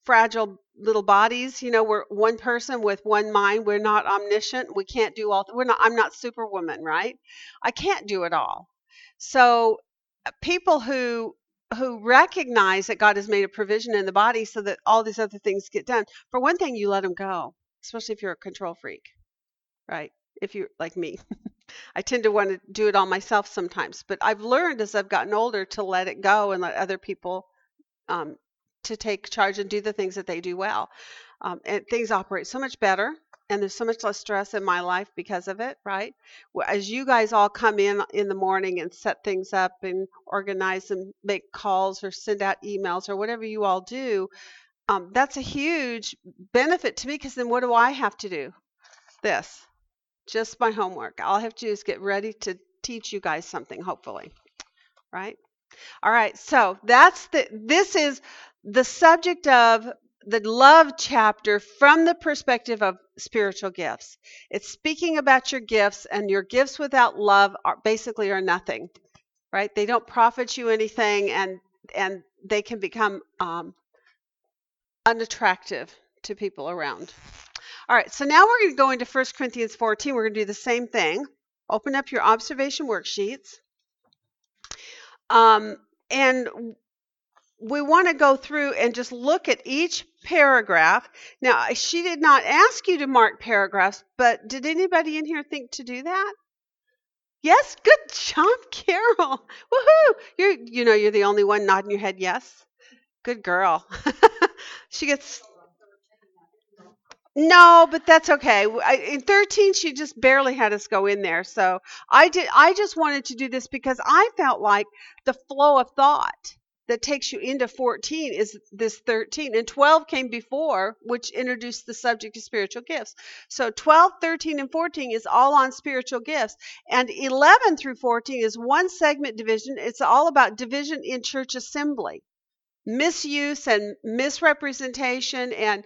fragile little bodies, you know, we're one person with one mind. We're not omniscient. We can't do all. I'm not Superwoman, right? I can't do it all. So people who recognize that God has made a provision in the body so that all these other things get done. For one thing, you let them go, especially if you're a control freak, right? If you're like me. I tend to want to do it all myself sometimes, but I've learned as I've gotten older to let it go and let other people to take charge and do the things that they do well. And things operate so much better, and there's so much less stress in my life because of it, right? Well, as you guys all come in the morning and set things up and organize and make calls or send out emails or whatever you all do, that's a huge benefit to me, because then what do I have to do? This. Just my homework. All I have to do is get ready to teach you guys something, hopefully. Right? All right. So this is the subject of the love chapter from the perspective of spiritual gifts. It's speaking about your gifts, and your gifts without love are basically nothing. Right? They don't profit you anything, and they can become unattractive to people around. All right, so now we're going to go into 1 Corinthians 14. We're going to do the same thing. Open up your observation worksheets. And we want to go through and just look at each paragraph. Now, she did not ask you to mark paragraphs, but did anybody in here think to do that? Yes? Good job, Carol. Woohoo! You're the only one nodding your head yes. Good girl. She gets... No, but that's okay. In 13, she just barely had us go in there. So I just wanted to do this because I felt like the flow of thought that takes you into 14 is this 13. And 12 came before, which introduced the subject of spiritual gifts. So 12, 13, and 14 is all on spiritual gifts. And 11 through 14 is one segment division. It's all about division in church assembly, misuse and misrepresentation, and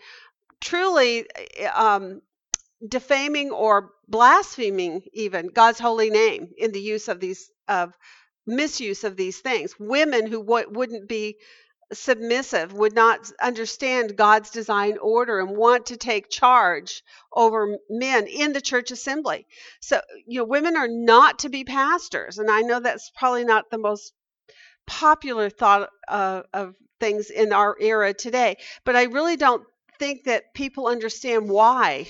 truly defaming or blaspheming even God's holy name in the use of misuse of these things. Women who wouldn't be submissive, would not understand God's design order and want to take charge over men in the church assembly. So, women are not to be pastors. And I know that's probably not the most popular thought of things in our era today, but I really don't think that people understand why.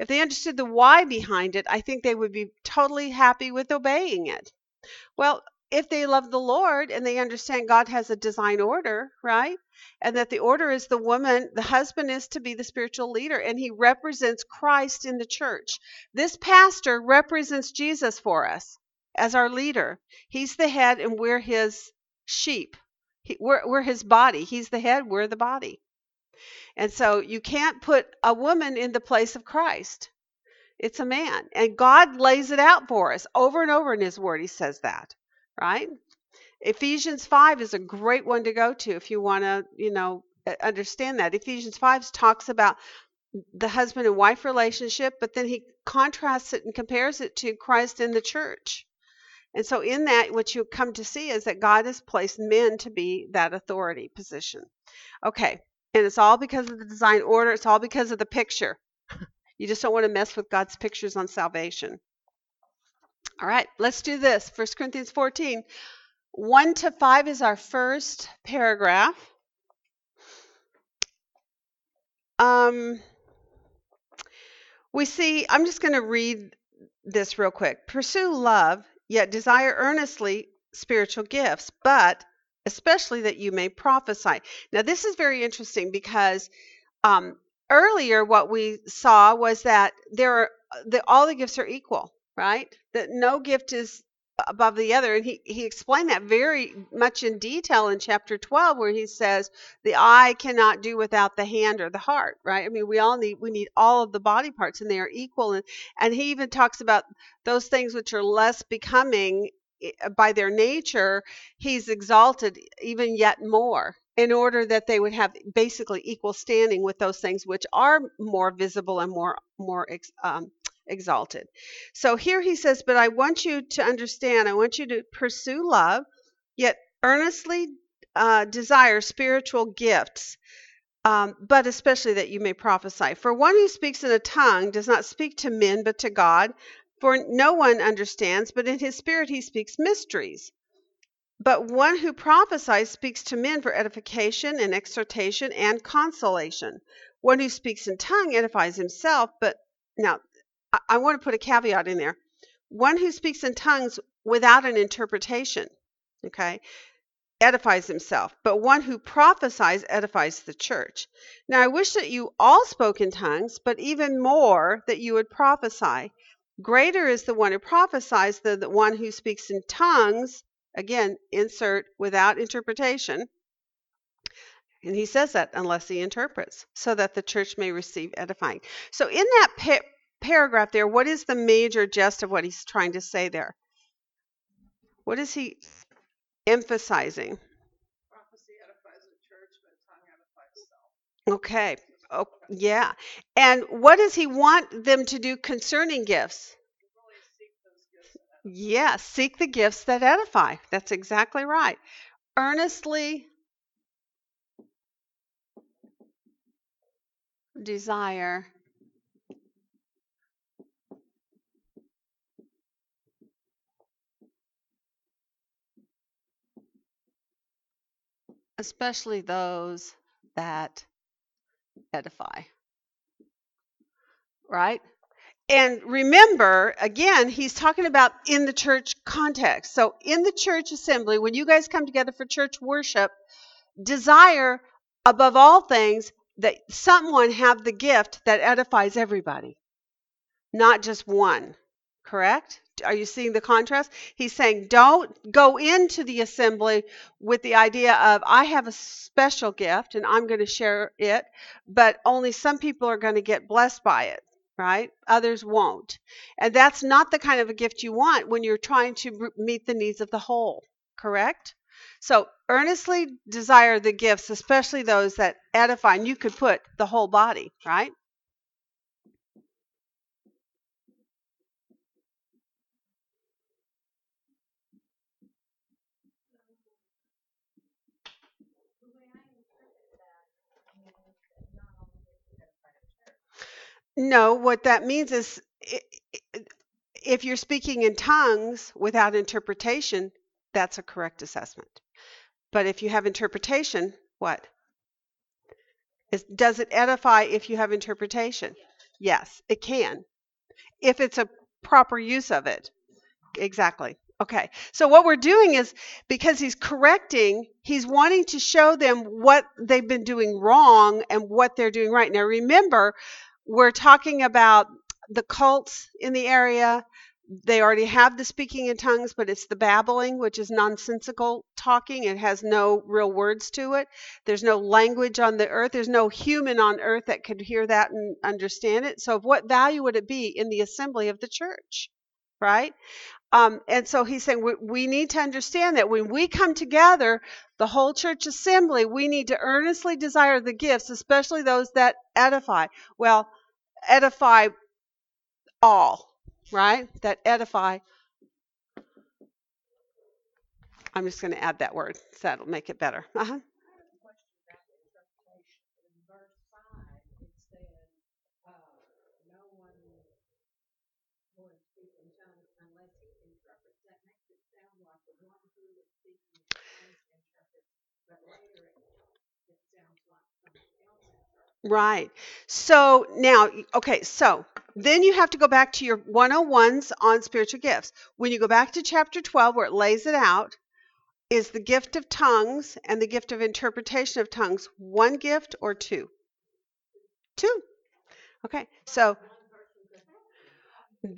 If they understood the why behind it, I think they would be totally happy with obeying it. Well, if they love the Lord and they understand God has a design order, right? And that the order is the husband is to be the spiritual leader, and he represents Christ in the church. This pastor represents Jesus for us as our leader. He's the head and we're his sheep. We're his body. He's the head, we're the body. And so you can't put a woman in the place of Christ. It's a man. And God lays it out for us over and over in his word. He says that, right? Ephesians 5 is a great one to go to if you want to, understand that. Ephesians 5 talks about the husband and wife relationship, but then he contrasts it and compares it to Christ in the church. And so in that, what you come to see is that God has placed men to be that authority position. Okay. And it's all because of the design order. It's all because of the picture. You just don't want to mess with God's pictures on salvation. All right, let's do this. 1 Corinthians 14. 1-5 is our first paragraph. We see, I'm just going to read this real quick. Pursue love, yet desire earnestly spiritual gifts, but especially that you may prophesy. Now, this is very interesting because earlier what we saw was that all the gifts are equal, right? That no gift is above the other. And he explained that very much in detail in chapter 12, where he says the eye cannot do without the hand or the heart, right? I mean, we need all of the body parts, and they are equal. And he even talks about those things which are less becoming by their nature, he's exalted even yet more, in order that they would have basically equal standing with those things which are more visible and more exalted. So here he says, but I want you to understand, I want you to pursue love, yet earnestly desire spiritual gifts, but especially that you may prophesy. For one who speaks in a tongue does not speak to men, but to God, for no one understands, but in his spirit he speaks mysteries. But one who prophesies speaks to men for edification and exhortation and consolation. One who speaks in tongue edifies himself, but now I want to put a caveat in there. One who speaks in tongues without an interpretation, okay, edifies himself. But one who prophesies edifies the church. Now I wish that you all spoke in tongues, but even more that you would prophesy. Greater is the one who prophesies than the one who speaks in tongues. Again, insert without interpretation. And he says that unless he interprets, so that the church may receive edifying. So in that paragraph there, what is the major gist of what he's trying to say there? What is he emphasizing? Prophecy edifies the church, but tongue edifies self. Okay. Oh, yeah. And what does he want them to do concerning gifts? Yes, seek the gifts that edify. That's exactly right. Earnestly desire especially those that edify. Right? And remember, again, he's talking about in the church context. So in the church assembly, when you guys come together for church worship, desire above all things that someone have the gift that edifies everybody, not just one. Correct? Are you seeing the contrast? He's saying don't go into the assembly with the idea of I have a special gift and I'm going to share it, but only some people are going to get blessed by it. Right? Others won't. And that's not the kind of a gift you want when you're trying to meet the needs of the whole. Correct? So earnestly desire the gifts, especially those that edify. And you could put the whole body, right? No, what that means is if you're speaking in tongues without interpretation, that's a correct assessment. But if you have interpretation, what? Does it edify if you have interpretation? Yes, it can. If it's a proper use of it. Exactly. Okay. So what we're doing is, because he's correcting, he's wanting to show them what they've been doing wrong and what they're doing right. Now, remember, we're talking about the cults in the area. They already have the speaking in tongues, but it's the babbling, which is nonsensical talking. It has no real words to it. There's no language on the earth. There's no human on earth that could hear that and understand it. So of what value would it be in the assembly of the church, right? And so he's saying we need to understand that when we come together, the whole church assembly, we need to earnestly desire the gifts, especially those that edify. Well, edify all, right? That edify. I'm just going to add that word, so that'll make it better. Uh-huh. Right. So now, okay, so then you have to go back to your 101s on spiritual gifts. When you go back to chapter 12, where it lays it out, is the gift of tongues and the gift of interpretation of tongues one gift or two? Two. Okay, so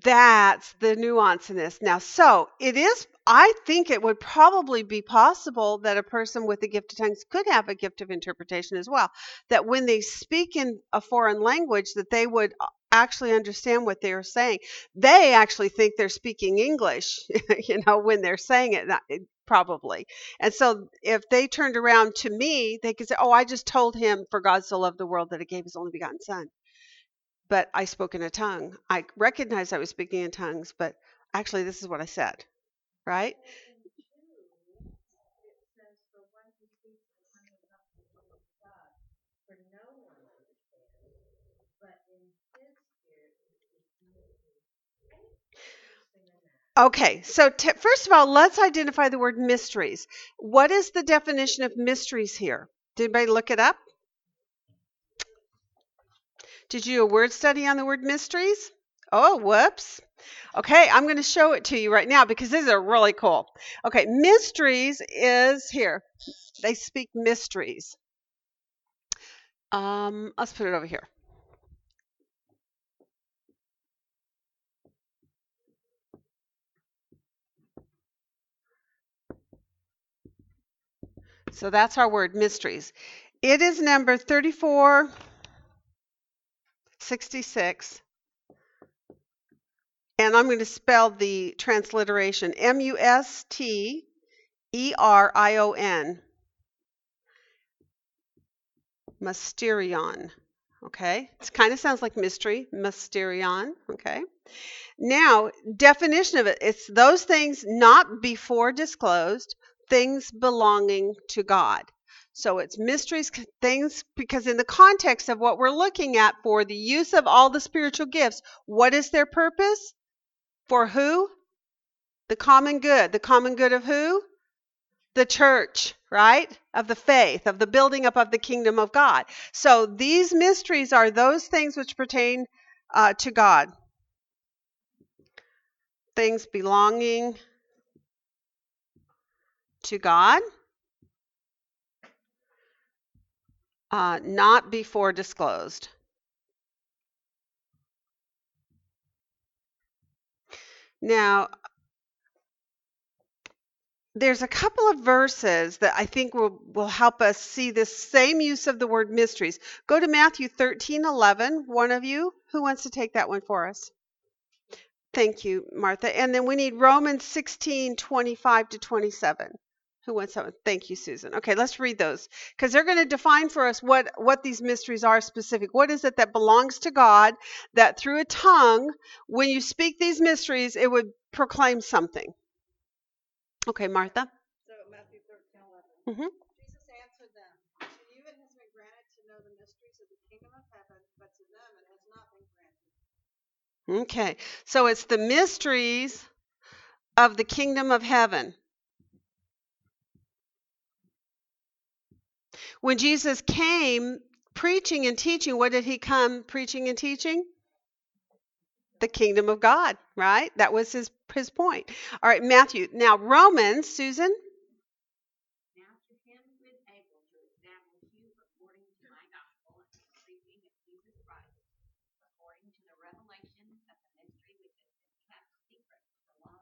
that's the nuance in this. Now, so it is, I think it would probably be possible that a person with the gift of tongues could have a gift of interpretation as well, that when they speak in a foreign language, that they would actually understand what they are saying. They actually think they're speaking English, you know, when they're saying it, probably. And so if they turned around to me, they could say, oh, I just told him, for God so loved the world that he gave his only begotten son. But I spoke in a tongue. I recognized I was speaking in tongues, but actually this is what I said, right? Okay, so first of all, let's identify the word mysteries. What is the definition of mysteries here? Did anybody look it up? Did you do a word study on the word mysteries? Oh, whoops. Okay, I'm going to show it to you right now because these are really cool. Okay, mysteries is here. They speak mysteries. Let's put it over here. So that's our word, mysteries. It is number 3466. And I'm going to spell the transliteration. M-U-S-T-E-R-I-O-N. Mysterion. Okay. It kind of sounds like mystery. Mysterion. Okay. Now, definition of it. It's those things not before disclosed, things belonging to God. So it's mysteries, things, because in the context of what we're looking at for the use of all the spiritual gifts, what is their purpose? For who? The common good. The common good of who? The church, right? Of the faith, of the building up of the kingdom of God. So these mysteries are those things which pertain to God. Things belonging to God, not before disclosed. Now, there's a couple of verses that I think will help us see this same use of the word mysteries. Go to Matthew 13:11. One of you, who wants to take that one for us? Thank you, Martha. And then we need Romans 16:25 to 27. Who wants that one? Thank you, Susan. Okay, let's read those because they're going to define for us what these mysteries are specific. What is it that belongs to God that through a tongue, when you speak these mysteries, it would proclaim something? Okay, Martha. So Matthew 13:11. Mm-hmm. Jesus answered them, "To you it has been granted to know the mysteries of the kingdom of heaven, but to them it has not been granted." Okay, so it's the mysteries of the kingdom of heaven. When Jesus came preaching and teaching, what did he come preaching and teaching? The kingdom of God, right? That was his point. All right, Matthew. Now, Romans, Susan. Now to him who is able to examine you according to my gospel and the preaching of Jesus Christ, according to the revelation of the mystery which has been kept secret for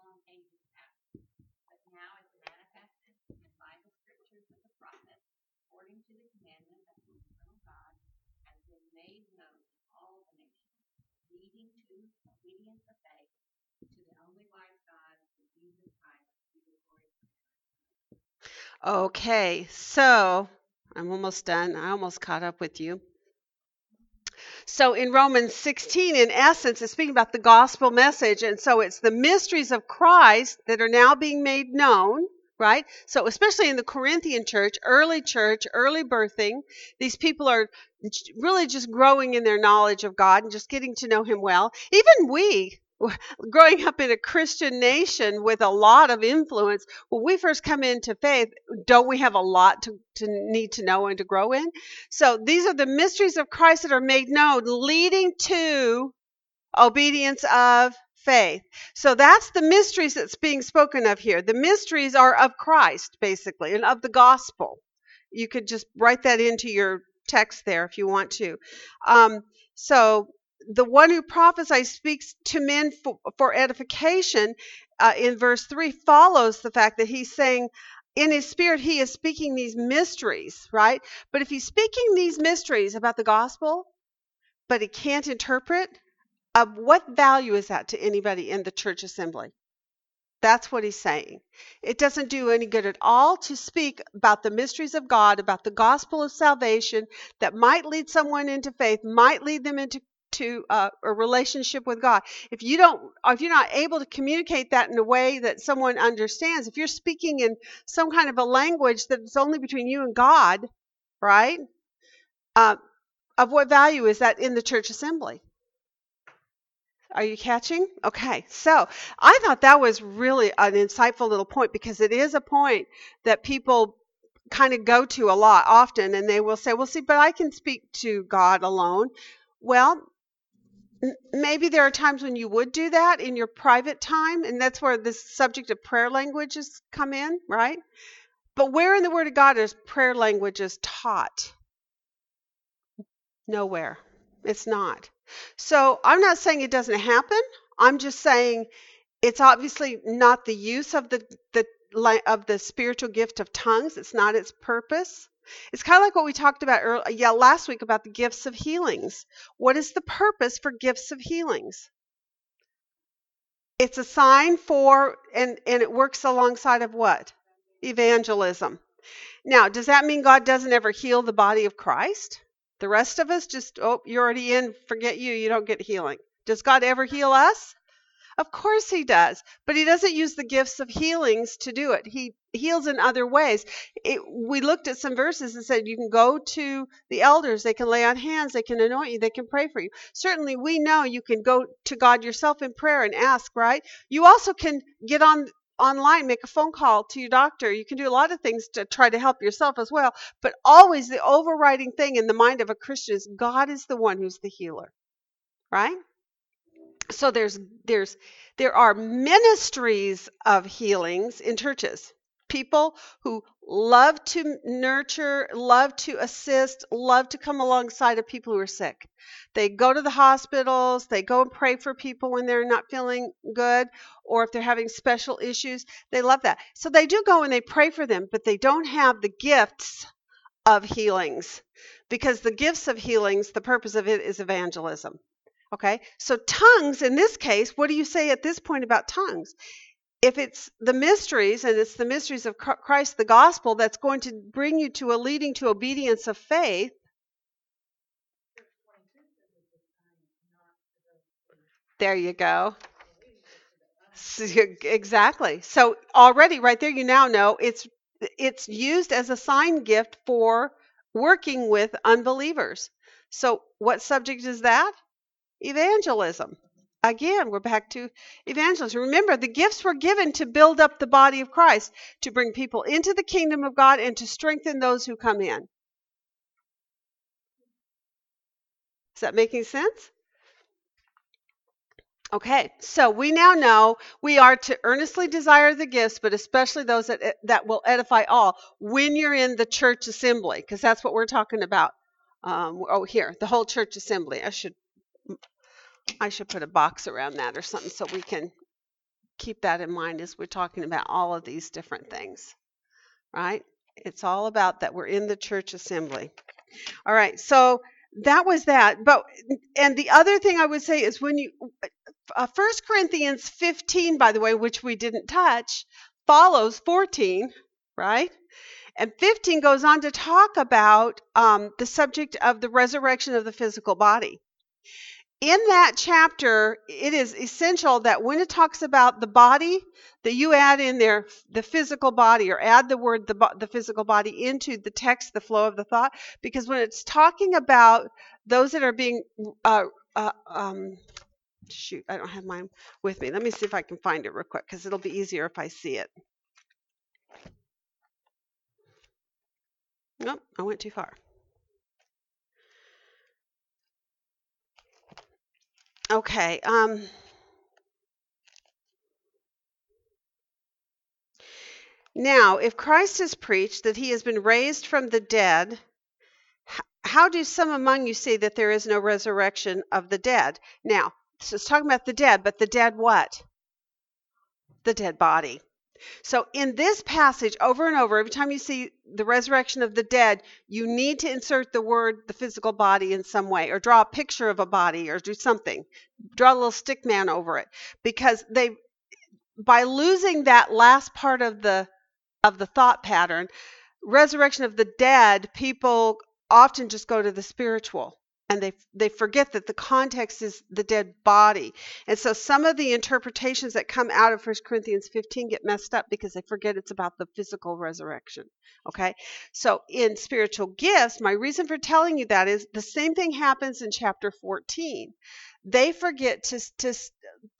long ages past, but now is manifested in by the scriptures of the prophets. According to the commandment of the eternal God, and been made known to all the nations, leading to obedience of faith to the only wise God, Jesus Christ, who is glory. Okay, so I'm almost done. I almost caught up with you. So in Romans 16, in essence, it's speaking about the gospel message, and so it's the mysteries of Christ that are now being made known. Right? So especially in the Corinthian church, early birthing, these people are really just growing in their knowledge of God and just getting to know him well. Even we, growing up in a Christian nation with a lot of influence, when we first come into faith, don't we have a lot to need to know and to grow in? So these are the mysteries of Christ that are made known, leading to obedience of faith. So that's the mysteries that's being spoken of here. The mysteries are of Christ, basically, and of the gospel. You could just write that into your text there if you want to. So the one who prophesies speaks to men for edification in verse 3 follows the fact that he's saying, in his spirit, he is speaking these mysteries, right? But if he's speaking these mysteries about the gospel, but he can't interpret, of what value is that to anybody in the church assembly? That's what he's saying. It doesn't do any good at all to speak about the mysteries of God, about the gospel of salvation that might lead someone into faith, might lead them into a relationship with God. If you're not able to communicate that in a way that someone understands, if you're speaking in some kind of a language that's only between you and God, right? Of what value is that in the church assembly? Are you catching? Okay, so I thought that was really an insightful little point, because it is a point that people kind of go to a lot often, and they will say, well, see, but I can speak to God alone. Well, maybe there are times when you would do that in your private time, and that's where the subject of prayer languages come in, right? But where in the Word of God is prayer languages taught? Nowhere. It's not. So I'm not saying it doesn't happen. I'm just saying it's obviously not the use of the spiritual gift of tongues. It's not its purpose. It's kind of like what we talked about last week about the gifts of healings. What is the purpose for gifts of healings? It's a sign for, and it works alongside of what? Evangelism. Now, does that mean God doesn't ever heal the body of Christ? The rest of us just, oh, you're already in, forget you, you don't get healing. Does God ever heal us? Of course he does, but he doesn't use the gifts of healings to do it. He heals in other ways. We looked at some verses and said you can go to the elders, they can lay on hands, they can anoint you, they can pray for you. Certainly we know you can go to God yourself in prayer and ask, right? You also can get online, make a phone call to your doctor. You can do a lot of things to try to help yourself as well, but always the overriding thing in the mind of a Christian is God is the one who's the healer, right? So there are ministries of healings in churches. People who love to nurture, love to assist, love to come alongside of people who are sick. They go to the hospitals, they go and pray for people when they're not feeling good, or if they're having special issues. They love that. So they do go and they pray for them, but they don't have the gifts of healings, because the gifts of healings, the purpose of it is evangelism. Okay, so tongues in this case, what do you say at this point about tongues? If it's the mysteries, and it's the mysteries of Christ, the gospel, that's going to bring you to a leading to obedience of faith. There you go. Exactly. So already right there, you now know it's used as a sign gift for working with unbelievers. So what subject is that? Evangelism. Again, we're back to evangelism. Remember, the gifts were given to build up the body of Christ, to bring people into the kingdom of God and to strengthen those who come in. Is that making sense? Okay, so we now know we are to earnestly desire the gifts, but especially those that will edify all when you're in the church assembly, because that's what we're talking about. Here, the whole church assembly. I should put a box around that or something so we can keep that in mind as we're talking about all of these different things, right? It's all about that we're in the church assembly. All right, so that was that. And the other thing I would say is 1 Corinthians 15, by the way, which we didn't touch, follows 14, right? And 15 goes on to talk about the subject of the resurrection of the physical body. In that chapter, it is essential that when it talks about the body, that you add in there the physical body, or add the word the physical body into the text, the flow of the thought, because when it's talking about those that are being, I don't have mine with me. Let me see if I can find it real quick, because it'll be easier if I see it. Nope, I went too far. Okay, now, if Christ is preached that he has been raised from the dead, how do some among you see that there is no resurrection of the dead? Now, so it's talking about the dead, but the dead what? The dead body. So in this passage, over and over, every time you see the resurrection of the dead, you need to insert the word, the physical body in some way, or draw a picture of a body, or do something. Draw a little stick man over it. Because they, by losing that last part of the thought pattern, resurrection of the dead, people often just go to the spiritual. And they forget that the context is the dead body. And so some of the interpretations that come out of 1 Corinthians 15 get messed up because they forget it's about the physical resurrection. Okay? So in spiritual gifts, my reason for telling you that is the same thing happens in chapter 14. They forget to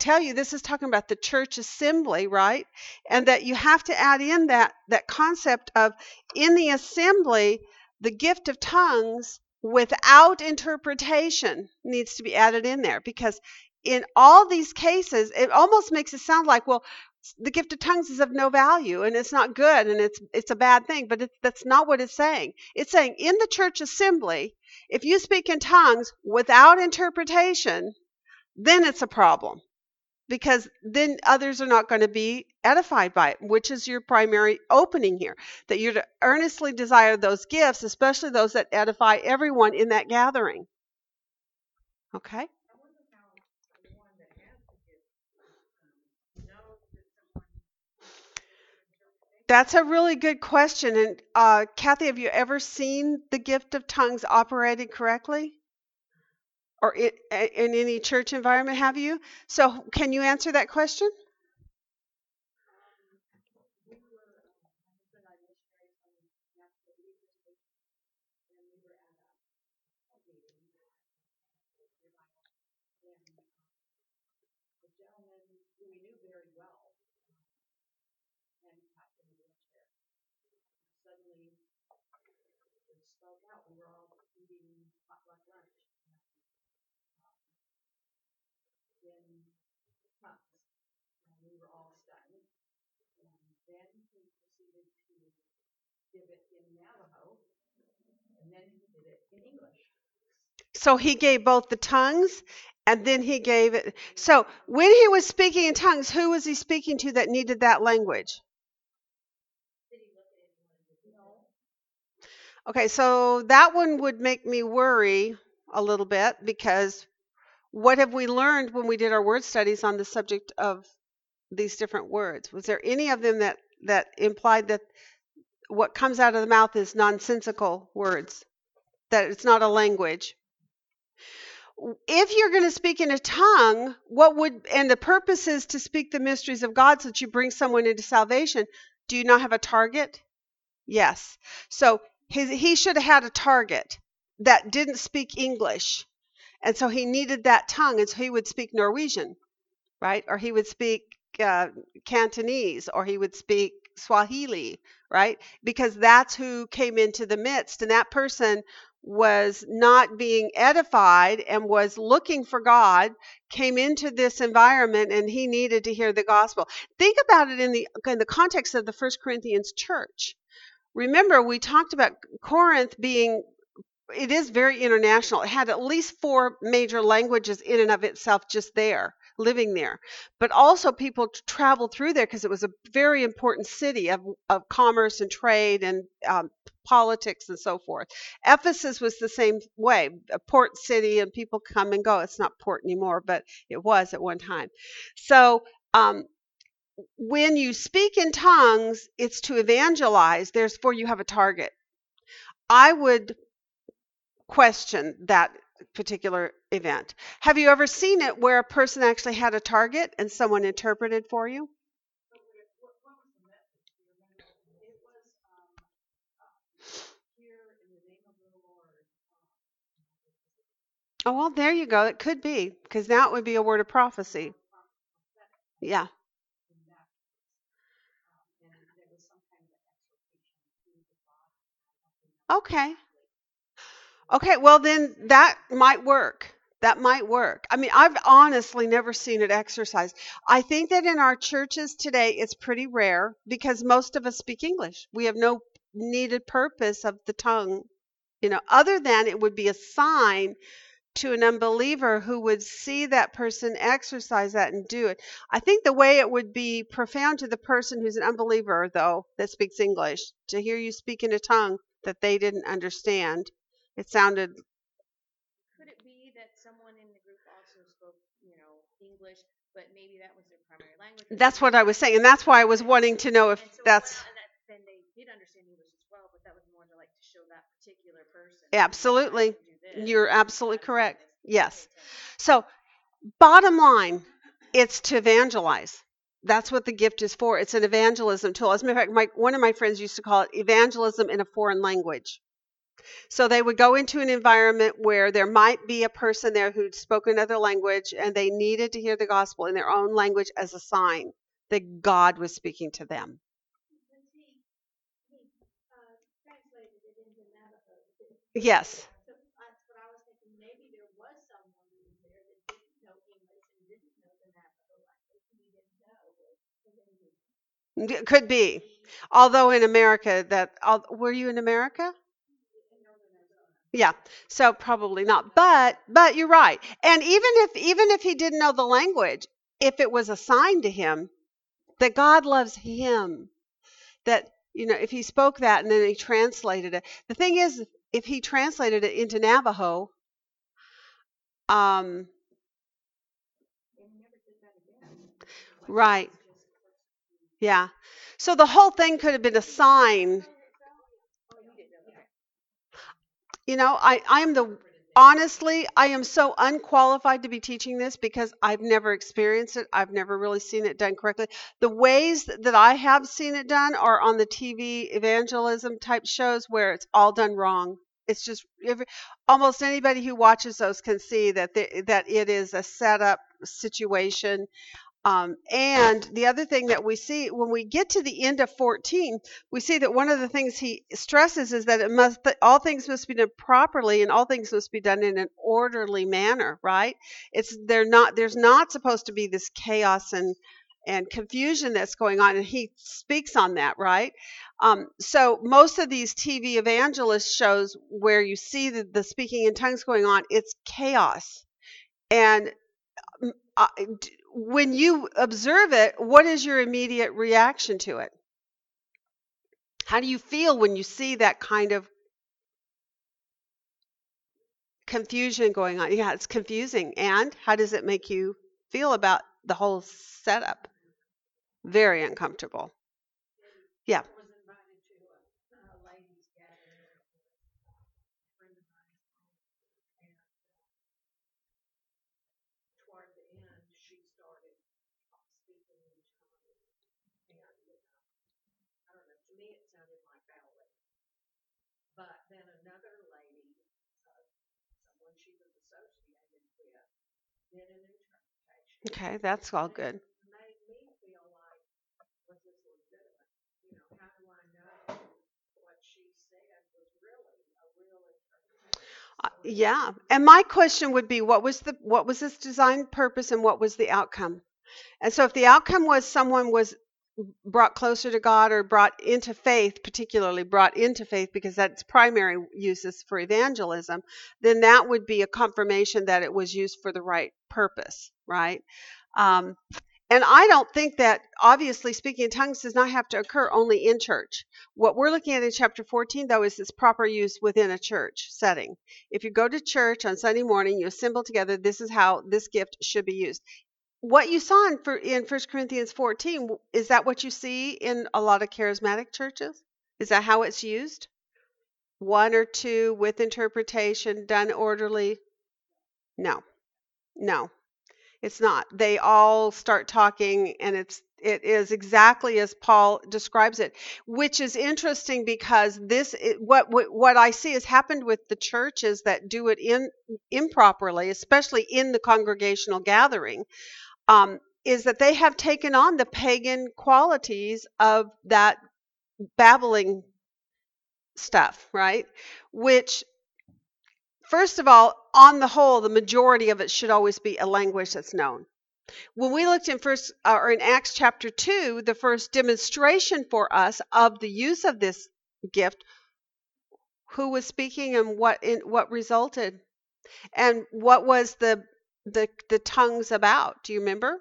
tell you this is talking about the church assembly, right? And that you have to add in that concept of in the assembly, the gift of tongues without interpretation needs to be added in there, because in all these cases, it almost makes it sound like, well, the gift of tongues is of no value and it's not good and it's a bad thing, but that's not what it's saying. It's saying in the church assembly, if you speak in tongues without interpretation, then it's a problem, because then others are not going to be edified by it, which is your primary opening here, that you're to earnestly desire those gifts, especially those that edify everyone in that gathering. Okay? That's a really good question. And Kathy, have you ever seen the gift of tongues operated correctly? Or in any church environment, have you? So can you answer that question? So he gave both the tongues and then he gave it. So when he was speaking in tongues, who was he speaking to that needed that language? Okay, so that one would make me worry a little bit, because what have we learned when we did our word studies on the subject of these different words? Was there any of them that implied that what comes out of the mouth is nonsensical words, that it's not a language? If you're going to speak in a tongue, and the purpose is to speak the mysteries of God so that you bring someone into salvation, do you not have a target? Yes. So he should have had a target that didn't speak English. And so he needed that tongue, and so he would speak Norwegian, right? Or he would speak Cantonese, or he would speak Swahili, right? Because that's who came into the midst, and that person was not being edified and was looking for God, came into this environment, and he needed to hear the gospel. Think about it in the context of the 1 Corinthians church. Remember, we talked about Corinth being, it is very international. It had at least 4 major languages in and of itself just there, living there. But also people traveled through there because it was a very important city of commerce and trade and politics and so forth. Ephesus was the same way, a port city, and people come and go. It's not port anymore, but it was at one time. So when you speak in tongues, it's to evangelize. Therefore, you have a target. I would question that particular event. Have you ever seen it where a person actually had a target and someone interpreted for you? Oh, well, there you go. It could be, because now it would be a word of prophecy. Yeah. Okay. Okay, well, then that might work. That might work. I mean, I've honestly never seen it exercised. I think that in our churches today, it's pretty rare because most of us speak English. We have no needed purpose of the tongue other than it would be a sign to an unbeliever who would see that person exercise that and do it. I think the way it would be profound to the person who's an unbeliever, though, that speaks English, to hear you speak in a tongue that they didn't understand. It sounded... Could it be that someone in the group also spoke, English, but maybe that was their primary language? That's what I was saying, and that's why I was wanting to know if that's... And then they did understand English as well, but that was more to, to show that particular person. Absolutely. You're absolutely correct. Yes. So bottom line, it's to evangelize. That's what the gift is for. It's an evangelism tool. As a matter of fact, one of my friends used to call it evangelism in a foreign language. So they would go into an environment where there might be a person there who'd spoken another language, and they needed to hear the gospel in their own language as a sign that God was speaking to them. Yes. It could be. Although in America, were you in America? Yeah. So probably not. But you're right. And even if he didn't know the language, if it was a sign to him that God loves him, that, if he spoke that and then he translated it. The thing is, if he translated it into Navajo, right. Yeah. So the whole thing could have been a sign. I am so unqualified to be teaching this because I've never experienced it. I've never really seen it done correctly. The ways that I have seen it done are on the TV evangelism type shows where it's all done wrong. It's just almost anybody who watches those can see that it is a setup situation. And the other thing that we see when we get to the end of 14, we see that one of the things he stresses is that all things must be done properly and all things must be done in an orderly manner, right? There's not supposed to be this chaos and confusion that's going on, and he speaks on that, right? So most of these TV evangelist shows where you see the speaking in tongues going on, it's chaos. And when you observe it, what is your immediate reaction to it? How do you feel when you see that kind of confusion going on? Yeah, it's confusing. And how does it make you feel about the whole setup? Very uncomfortable. Yeah. Okay, that's all good. Yeah, and my question would be, what was its design purpose and what was the outcome? And so if the outcome was someone was brought closer to God or brought into faith, because that's primary uses for evangelism, then that would be a confirmation that it was used for the right purpose, right? And I don't think that, obviously, speaking in tongues does not have to occur only in church. What we're looking at in chapter 14, though, is its proper use within a church setting. If you go to church on Sunday morning, you assemble together, this is how this gift should be used. What you saw in 1 Corinthians 14, is that what you see in a lot of charismatic churches? Is that how it's used? One or two with interpretation, done orderly? No, it's not. They all start talking, and it is exactly as Paul describes it, which is interesting because what I see has happened with the churches that do it improperly, especially in the congregational gathering. Is that they have taken on the pagan qualities of that babbling stuff, right? Which, first of all, on the whole, the majority of it should always be a language that's known. When we looked in Acts chapter 2, the first demonstration for us of the use of this gift, who was speaking and what resulted, and what was the tongues about? Do you remember?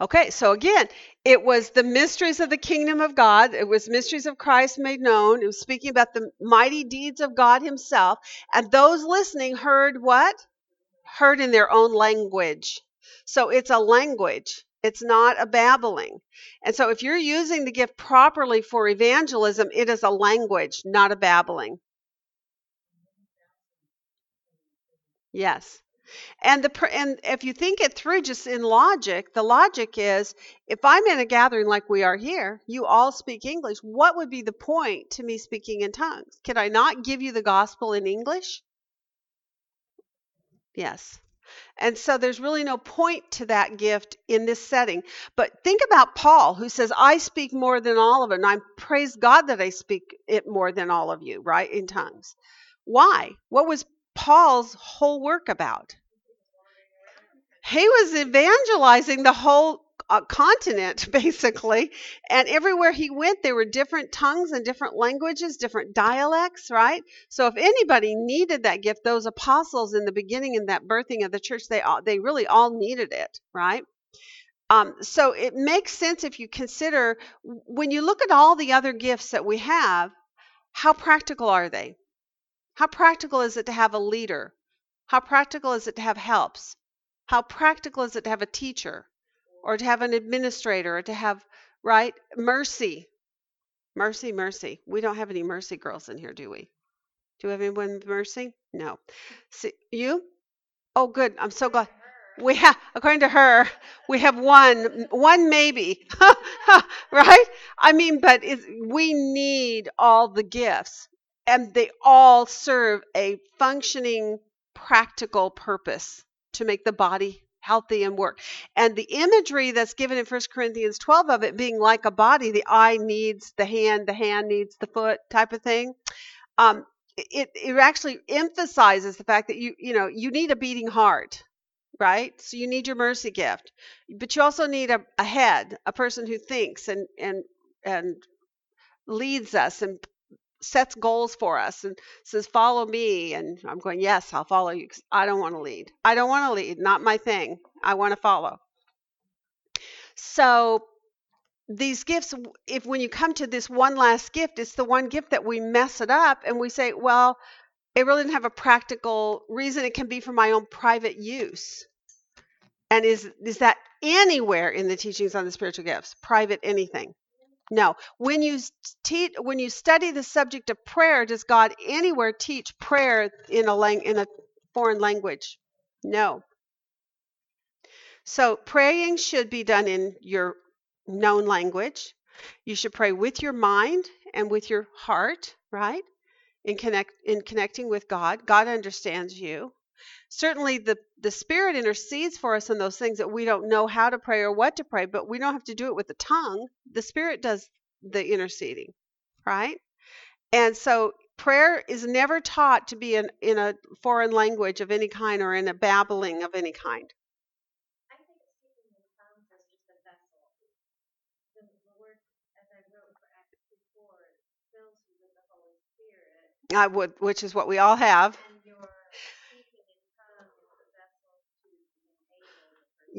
Okay, so again, it was the mysteries of the kingdom of God. It was mysteries of Christ made known. It was speaking about the mighty deeds of God himself. And those listening heard what? Heard in their own language. So it's a language. It's not a babbling. And so if you're using the gift properly for evangelism, it is a language, not a babbling. Yes. And if you think it through just in logic, the logic is, if I'm in a gathering like we are here, you all speak English, what would be the point to me speaking in tongues? Can I not give you the gospel in English? Yes. And so there's really no point to that gift in this setting. But think about Paul, who says, I speak more than all of it, and I praise God that I speak it more than all of you, right, in tongues. Why? What was Paul's whole work about? He was evangelizing the whole continent, basically, and everywhere he went, there were different tongues and different languages, different dialects, right? So if anybody needed that gift, those apostles in the beginning, in that birthing of the church, they really all needed it, right? So it makes sense if you consider, when you look at all the other gifts that we have, how practical are they? How practical is it to have a leader? How practical is it to have helps? How practical is it to have a teacher, or to have an administrator, or to have, right, mercy? Mercy, mercy. We don't have any mercy girls in here, do we? Do we have anyone with mercy? No. See, you? Oh, good. I'm so glad. We have, according to her, we have one maybe, right? I mean, but we need all the gifts. And they all serve a functioning, practical purpose to make the body healthy and work. And the imagery that's given in 1 Corinthians 12 of it being like a body, the eye needs the hand needs the foot type of thing, it actually emphasizes the fact that you need a beating heart, right? So you need your mercy gift. But you also need a head, a person who thinks and leads us and sets goals for us and says, follow me. And I'm going, yes, I'll follow you, because I don't want to lead. I don't want to lead. Not my thing. I want to follow. So these gifts, if when you come to this one last gift, it's the one gift that we mess it up and we say, well, it really didn't have a practical reason. It can be for my own private use. And is that anywhere in the teachings on the spiritual gifts? Private anything? No. When you study the subject of prayer, does God anywhere teach prayer in a foreign language? No. So praying should be done in your known language. You should pray with your mind and with your heart, right? In connecting with God. God understands you. Certainly the Spirit intercedes for us in those things that we don't know how to pray or what to pray, but we don't have to do it with the tongue. The Spirit does the interceding, right? And so prayer is never taught to be in a foreign language of any kind or in a babbling of any kind. I think speaking in tongues is just a vessel. The word, as I wrote for Acts before, fills you with the Holy Spirit. Which is what we all have.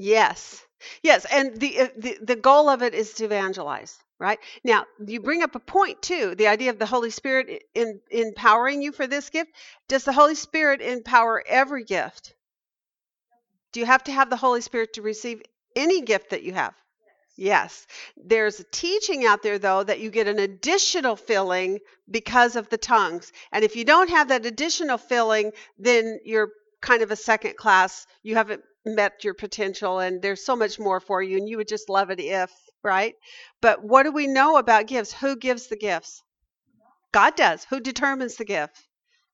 Yes. And the goal of it is to evangelize, right? Now, you bring up a point, too, the idea of the Holy Spirit empowering you for this gift. Does the Holy Spirit empower every gift? Do you have to have the Holy Spirit to receive any gift that you have? Yes. There's a teaching out there, though, that you get an additional filling because of the tongues. And if you don't have that additional filling, then you're kind of a second class. You haven't met your potential, and there's so much more for you, and you would just love it if, right? But what do we know about gifts? Who gives the gifts? God does. Who determines the gift?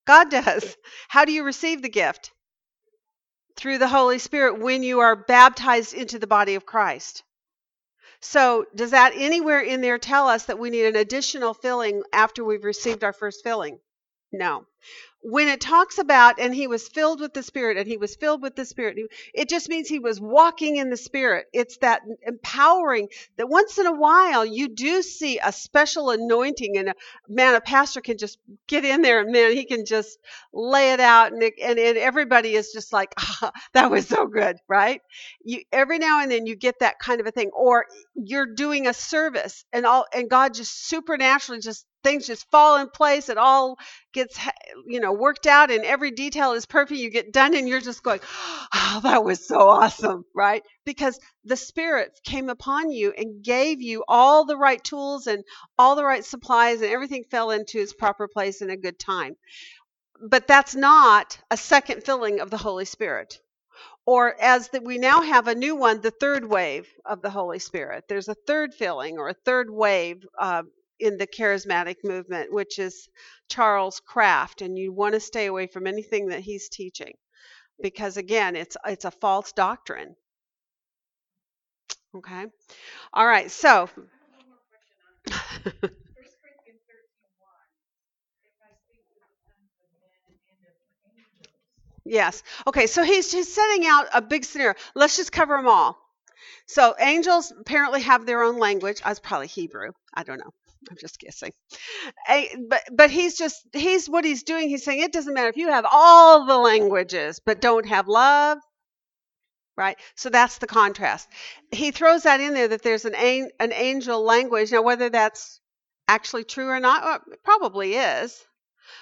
God does. How do you receive the gift? Through the Holy Spirit when you are baptized into the body of Christ. So does that anywhere in there tell us that we need an additional filling after we've received our first filling? No. When it talks about, and he was filled with the Spirit, and he was filled with the Spirit, it just means he was walking in the Spirit. It's that empowering that once in a while you do see a special anointing, and a pastor can just get in there, and man, he can just lay it out, and everybody is just like, oh, that was so good, right? Every now and then you get that kind of a thing, or you're doing a service, and God just supernaturally just things just fall in place. It all gets, worked out, and every detail is perfect. You get done and you're just going, oh, that was so awesome, right? Because the Spirit came upon you and gave you all the right tools and all the right supplies, and everything fell into its proper place in a good time. But that's not a second filling of the Holy Spirit. Or we now have a new one, the third wave of the Holy Spirit. There's a third filling or a third wave in the charismatic movement, which is Charles Kraft, and you want to stay away from anything that he's teaching, because again, it's a false doctrine. Okay, all right. So, 1 Corinthians 13:1. If I speak with the tongues of men and of angels. Yes. Okay. So he's setting out a big scenario. Let's just cover them all. So angels apparently have their own language. It's probably Hebrew. I don't know. I'm just guessing. But what he's doing. He's saying it doesn't matter if you have all the languages, but don't have love, right? So that's the contrast. He throws that in there, that there's an angel language. Now, whether that's actually true or not, well, it probably is.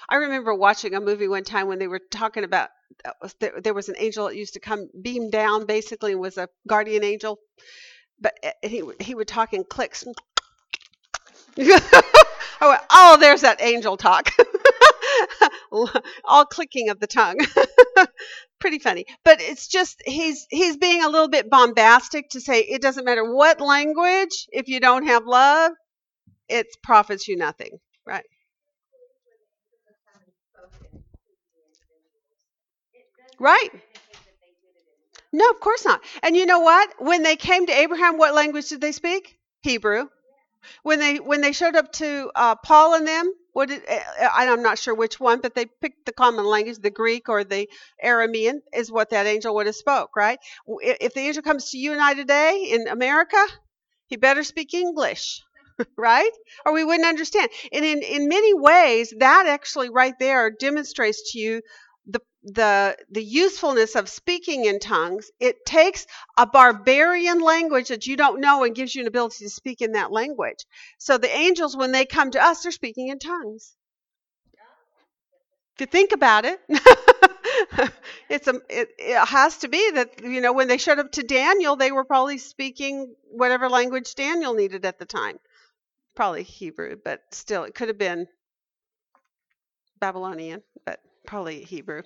I remember watching a movie one time when they were talking about there was an angel that used to come beam down, basically, and was a guardian angel. But he would talk in clicks. I went, oh, there's that angel talk. All clicking of the tongue. Pretty funny. But it's just, he's being a little bit bombastic to say it doesn't matter what language, if you don't have love, it profits you nothing, right? Right. No, of course not. And you know what? When they came to Abraham, what language did they speak? Hebrew. When they showed up to Paul and them, I'm not sure which one, but they picked the common language, the Greek or the Aramean is what that angel would have spoke, right? If the angel comes to you and I today in America, he better speak English, right? Or we wouldn't understand. And in many ways, that actually right there demonstrates to you the usefulness of speaking in tongues. It takes a barbarian language that you don't know and gives you an ability to speak in that language. So the angels, when they come to us, they're speaking in tongues. If you think about it, it has to be that, when they showed up to Daniel, they were probably speaking whatever language Daniel needed at the time. Probably Hebrew, but still, it could have been Babylonian, but probably Hebrew.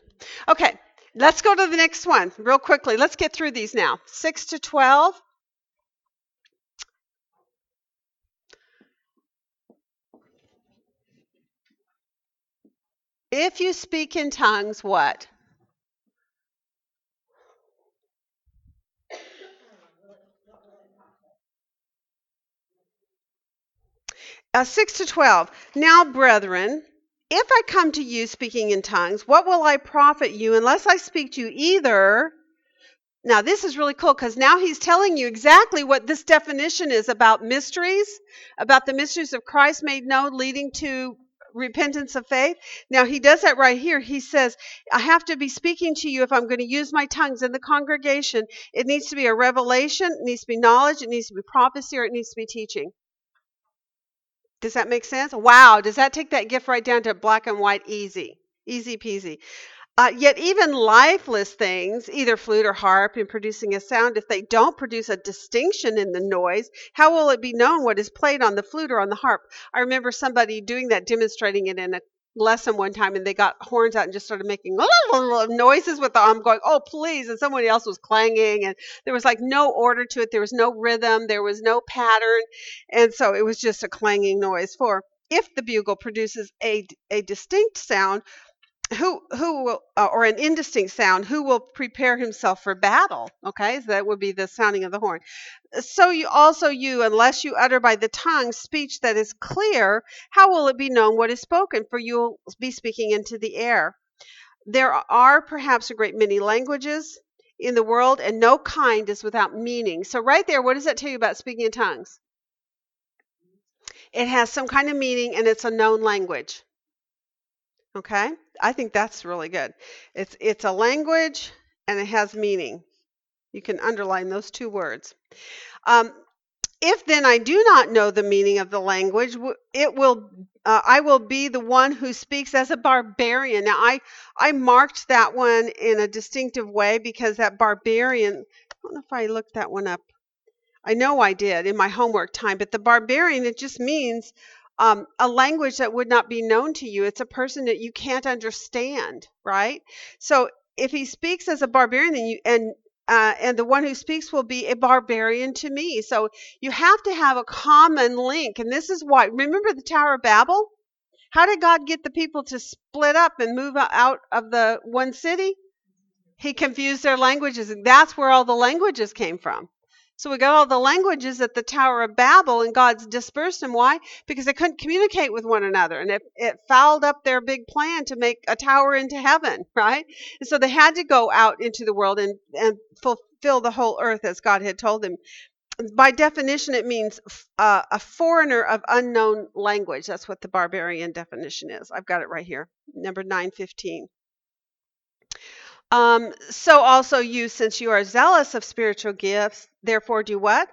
Okay, let's go to the next one real quickly. Let's get through these now. 6 to 12. If you speak in tongues, what? Uh, 6 to 12. Now, brethren, if I come to you speaking in tongues, what will I profit you unless I speak to you either? Now, this is really cool, because now he's telling you exactly what this definition is about mysteries, about the mysteries of Christ made known, leading to repentance of faith. Now, he does that right here. He says, I have to be speaking to you if I'm going to use my tongues in the congregation. It needs to be a revelation. It needs to be knowledge. It needs to be prophecy, or it needs to be teaching. Does that make sense? Wow, does that take that gift right down to black and white? Easy. Easy peasy. Yet even lifeless things, either flute or harp, in producing a sound, if they don't produce a distinction in the noise, how will it be known what is played on the flute or on the harp? I remember somebody doing that, demonstrating it in a lesson one time, and they got horns out and just started making noises with the arm, going, oh, please. And somebody else was clanging, and there was like no order to it. There was no rhythm. There was no pattern. And so it was just a clanging noise. For if the bugle produces a distinct sound, who will, or an indistinct sound, who will prepare himself for battle? Okay, so that would be the sounding of the horn. So you also, unless you utter by the tongue speech that is clear, how will it be known what is spoken? For you will be speaking into the air. There are perhaps a great many languages in the world, and no kind is without meaning. So right there, what does that tell you about speaking in tongues? It has some kind of meaning, and it's a known language. Okay? I think that's really good. It's a language, and it has meaning. You can underline those two words. If then I do not know the meaning of the language, I will be the one who speaks as a barbarian. Now, I marked that one in a distinctive way because that barbarian, I don't know if I looked that one up. I know I did in my homework time, but the barbarian, it just means a language that would not be known to you. It's a person that you can't understand, right? So if he speaks as a barbarian, then and the one who speaks will be a barbarian to me. So you have to have a common link. And this is why, remember the Tower of Babel? How did God get the people to split up and move out of the one city? He confused their languages. And that's where all the languages came from. So we got all the languages at the Tower of Babel, and God's dispersed them. Why? Because they couldn't communicate with one another, and it fouled up their big plan to make a tower into heaven, right? And so they had to go out into the world and fulfill the whole earth as God had told them. By definition, it means a foreigner of unknown language. That's what the barbarian definition is. I've got it right here, number 915. So also you, since you are zealous of spiritual gifts, therefore do what?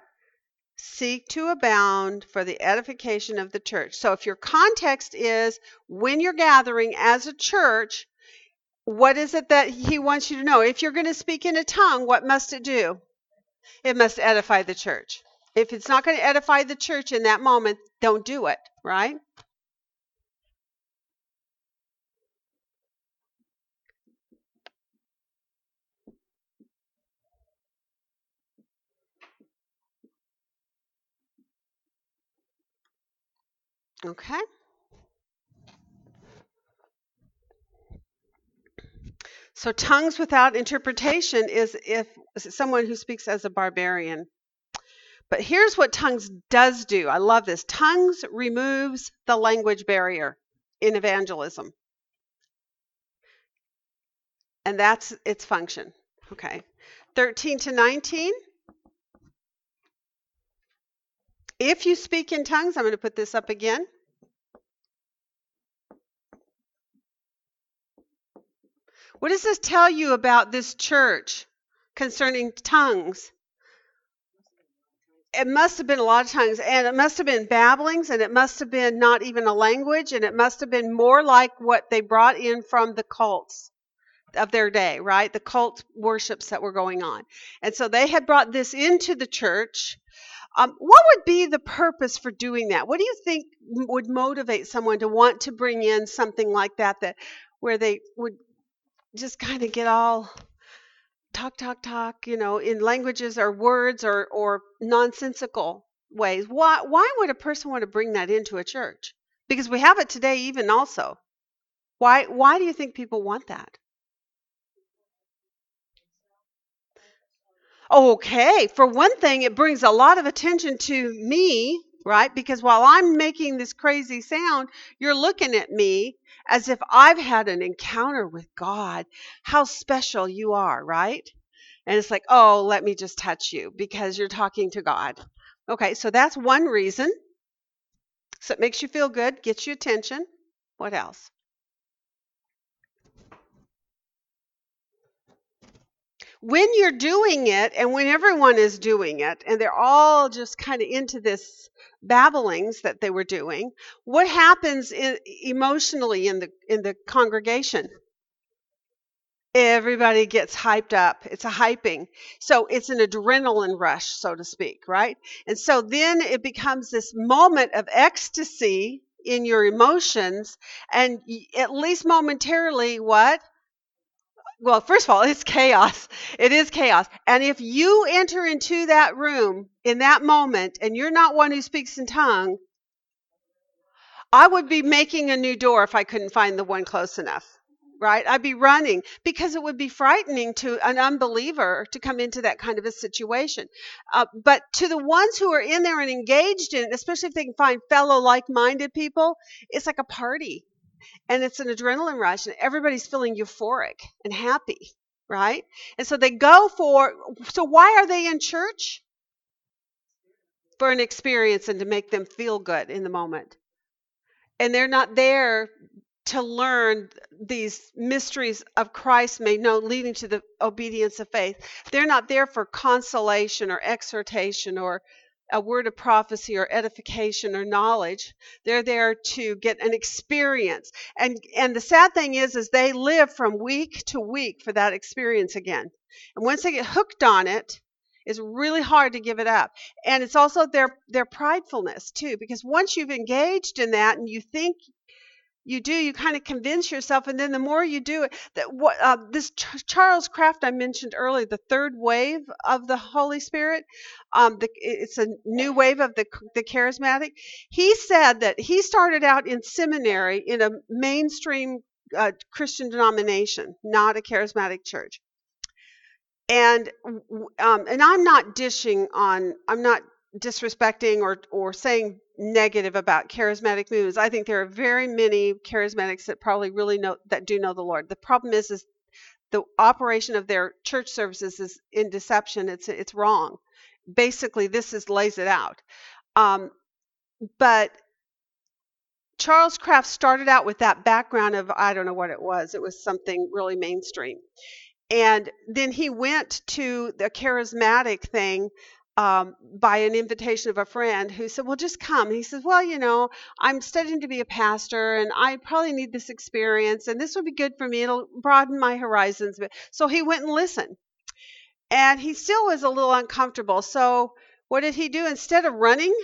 Seek to abound for the edification of the church. So if your context is when you're gathering as a church, what is it that he wants you to know? If you're going to speak in a tongue, what must it do? It must edify the church. If it's not going to edify the church in that moment, don't do it, right? Okay. So tongues without interpretation is if someone who speaks as a barbarian. But here's what tongues does do. I love this. Tongues removes the language barrier in evangelism. And that's its function. Okay. 13 to 19. If you speak in tongues, I'm going to put this up again. What does this tell you about this church concerning tongues? It must have been a lot of tongues, and it must have been babblings, and it must have been not even a language, and it must have been more like what they brought in from the cults of their day, right? The cult worships that were going on. And so they had brought this into the church. What would be the purpose for doing that? What do you think would motivate someone to want to bring in something like that where they would just kind of get all talk, in languages or words or nonsensical ways? Why would a person want to bring that into a church? Because we have it today even also. Why do you think people want that? Okay, for one thing, it brings a lot of attention to me, right? Because while I'm making this crazy sound, you're looking at me as if I've had an encounter with God. How special you are, right? And it's like, oh, let me just touch you because you're talking to God. Okay, so that's one reason. So it makes you feel good, gets you attention. What else? When you're doing it and when everyone is doing it and they're all just kind of into this babblings that they were doing, what happens emotionally in the congregation? Everybody gets hyped up. It's a hyping. So it's an adrenaline rush, so to speak, right? And so then it becomes this moment of ecstasy in your emotions, and at least momentarily, what? Well, first of all, it's chaos. It is chaos. And if you enter into that room in that moment and you're not one who speaks in tongue, I would be making a new door if I couldn't find the one close enough. right? I'd be running because it would be frightening to an unbeliever to come into that kind of a situation. But to the ones who are in there and engaged in it, especially if they can find fellow like-minded people, it's like a party. And it's an adrenaline rush, and everybody's feeling euphoric and happy, right? And so they go for, so why are they in church? For an experience and to make them feel good in the moment. And they're not there to learn these mysteries of Christ made known, leading to the obedience of faith. They're not there for consolation or exhortation or a word of prophecy or edification or knowledge. They're there to get an experience. And the sad thing is they live from week to week for that experience again. And once they get hooked on it, it's really hard to give it up. And it's also their pridefulness too, because once you've engaged in that and you think you do, you kind of convince yourself, and then the more you do it, that what this Charles Kraft I mentioned earlier, the third wave of the Holy Spirit, it's a new wave of the charismatic. He said that he started out in seminary in a mainstream Christian denomination, not a charismatic church. And I'm not dishing on, I'm not disrespecting or saying negative about charismatic movements. I think there are very many charismatics that probably really do know the Lord. The problem is the operation of their church services is in deception. It's wrong. Basically, lays it out. But Charles Kraft started out with that background of, I don't know what it was. It was something really mainstream. And then he went to the charismatic thing by an invitation of a friend who said, well, just come. And he says, well, you know, I'm studying to be a pastor and I probably need this experience and this would be good for me. It'll broaden my horizons. So he went and listened. And he still was a little uncomfortable. So what did he do? Instead of running,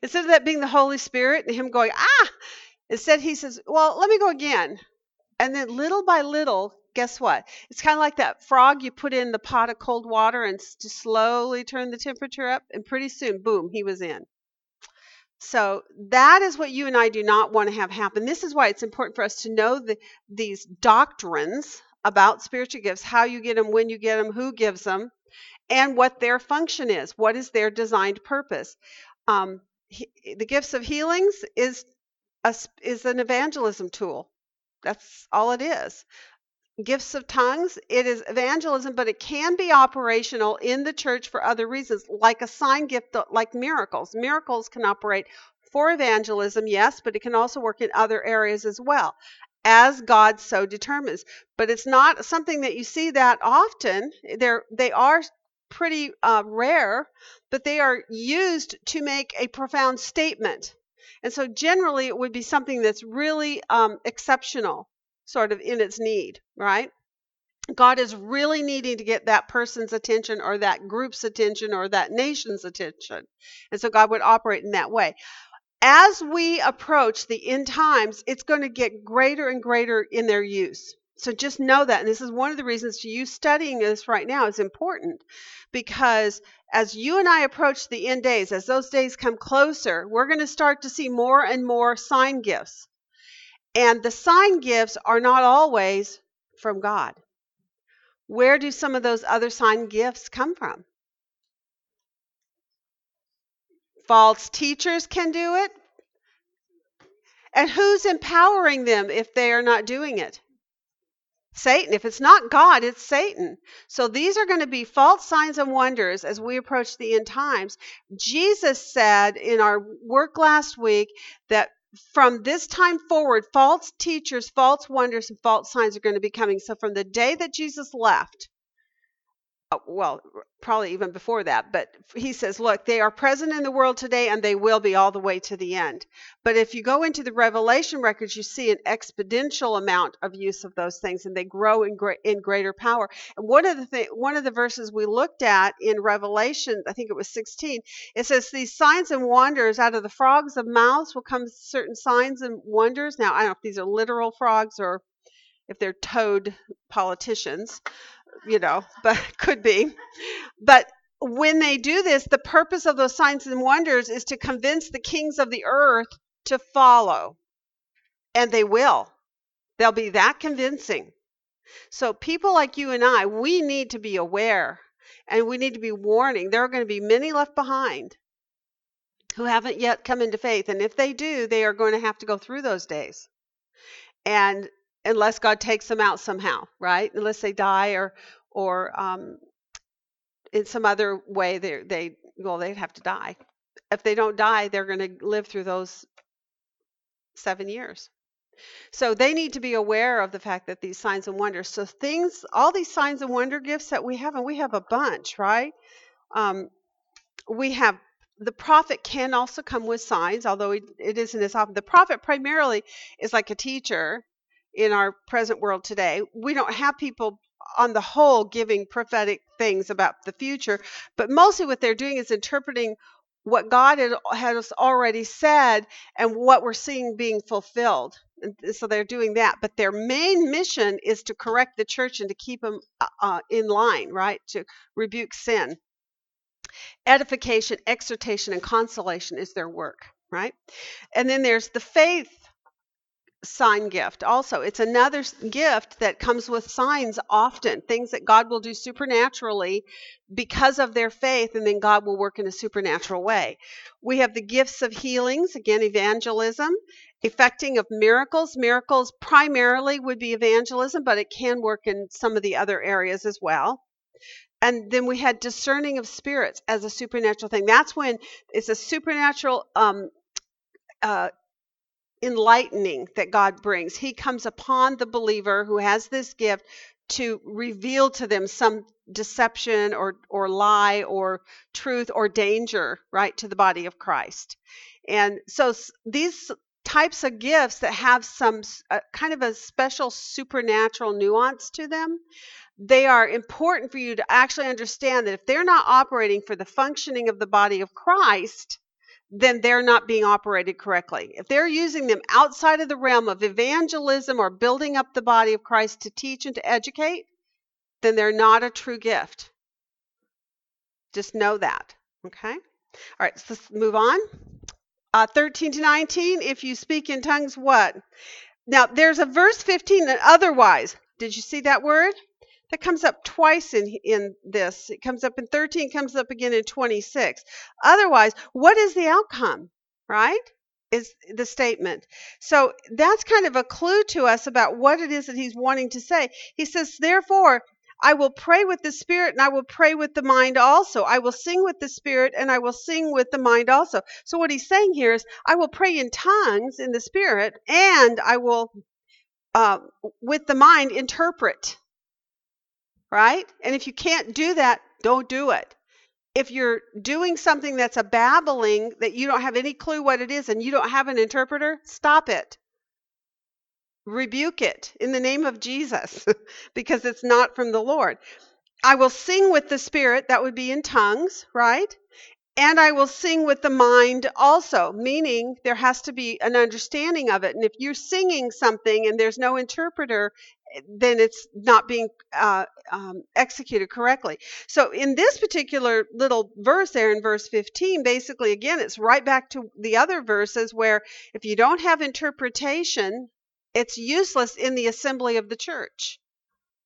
instead of that being the Holy Spirit and him going, instead he says, well, let me go again. And then little by little, guess what? It's kind of like that frog you put in the pot of cold water and just slowly turn the temperature up, and pretty soon, boom, he was in. So that is what you and I do not want to have happen. This is why it's important for us to know these doctrines about spiritual gifts, how you get them, when you get them, who gives them, and what their function is. What is their designed purpose? The gifts of healings is an evangelism tool. That's all it is. Gifts of tongues, it is evangelism, but it can be operational in the church for other reasons, like a sign gift, like miracles. Miracles can operate for evangelism, yes, but it can also work in other areas as well, as God so determines. But it's not something that you see that often. They are pretty rare, but they are used to make a profound statement. And so generally it would be something that's really exceptional, sort of in its need, right? God is really needing to get that person's attention or that group's attention or that nation's attention. And so God would operate in that way. As we approach the end times, it's going to get greater and greater in their use. So just know that. And this is one of the reasons you studying this right now is important, because as you and I approach the end days, as those days come closer, we're going to start to see more and more sign gifts. And the sign gifts are not always from God. Where do some of those other sign gifts come from? False teachers can do it. And who's empowering them if they are not doing it? Satan. If it's not God, it's Satan. So these are going to be false signs and wonders as we approach the end times. Jesus said in our work last week that from this time forward, false teachers, false wonders, and false signs are going to be coming. So from the day that Jesus left, well, probably even before that, but he says, look, they are present in the world today and they will be all the way to the end. But if you go into the Revelation records, you see an exponential amount of use of those things, and they grow in greater power. And one of the verses we looked at in Revelation, I think it was 16, it says, these signs and wonders out of the frogs of mouths will come certain signs and wonders. Now, I don't know if these are literal frogs or if they're toad politicians, you know, but could be. But when they do this, the purpose of those signs and wonders is to convince the kings of the earth to follow. And they will. They'll be that convincing. So people like you and I, we need to be aware and we need to be warning. There are going to be many left behind who haven't yet come into faith. And if they do, they are going to have to go through those days. And unless God takes them out somehow, right? Unless they die or in some other way, they'd have to die. If they don't die, they're going to live through those 7 years. So they need to be aware of the fact that these signs and wonders. So things, all these signs and wonder gifts that we have, and we have a bunch, right? We have, the prophet can also come with signs, although it isn't as often. The prophet primarily is like a teacher in our present world today. We don't have people on the whole giving prophetic things about the future, but mostly what they're doing is interpreting what God has already said and what we're seeing being fulfilled. And so they're doing that, but their main mission is to correct the church and to keep them in line, right? To rebuke sin. Edification, exhortation, and consolation is their work, right? And then there's the faith sign gift also. It's another gift that comes with signs often, things that God will do supernaturally because of their faith, and then God will work in a supernatural way. We have the gifts of healings, again, evangelism, effecting of miracles. Miracles primarily would be evangelism, but it can work in some of the other areas as well. And then we had discerning of spirits as a supernatural thing. That's when it's a supernatural enlightening that God brings. He comes upon the believer who has this gift to reveal to them some deception or lie or truth or danger, right, to the body of Christ. And so these types of gifts that have some kind of a special supernatural nuance to them, they are important for you to actually understand that if they're not operating for the functioning of the body of Christ, then they're not being operated correctly. If they're using them outside of the realm of evangelism or building up the body of Christ to teach and to educate, then they're not a true gift. Just know that, okay? All right, so let's move on. 13 to 19, if you speak in tongues, what? Now, there's a verse 15, and otherwise. Did you see that word? That comes up twice in this. It comes up in 13, comes up again in 26. Otherwise, what is the outcome, right, is the statement. So that's kind of a clue to us about what it is that he's wanting to say. He says, therefore, I will pray with the spirit and I will pray with the mind also. I will sing with the spirit and I will sing with the mind also. So what he's saying here is, I will pray in tongues in the spirit and I will, with the mind, interpret. Right? And if you can't do that, don't do it. If you're doing something that's a babbling that you don't have any clue what it is and you don't have an interpreter, stop it. Rebuke it in the name of Jesus because it's not from the Lord. I will sing with the Spirit. That would be in tongues, right? And I will sing with the mind also, meaning there has to be an understanding of it. And if you're singing something and there's no interpreter, then it's not being executed correctly. So in this particular little verse there in verse 15, basically, again, it's right back to the other verses where if you don't have interpretation, it's useless in the assembly of the church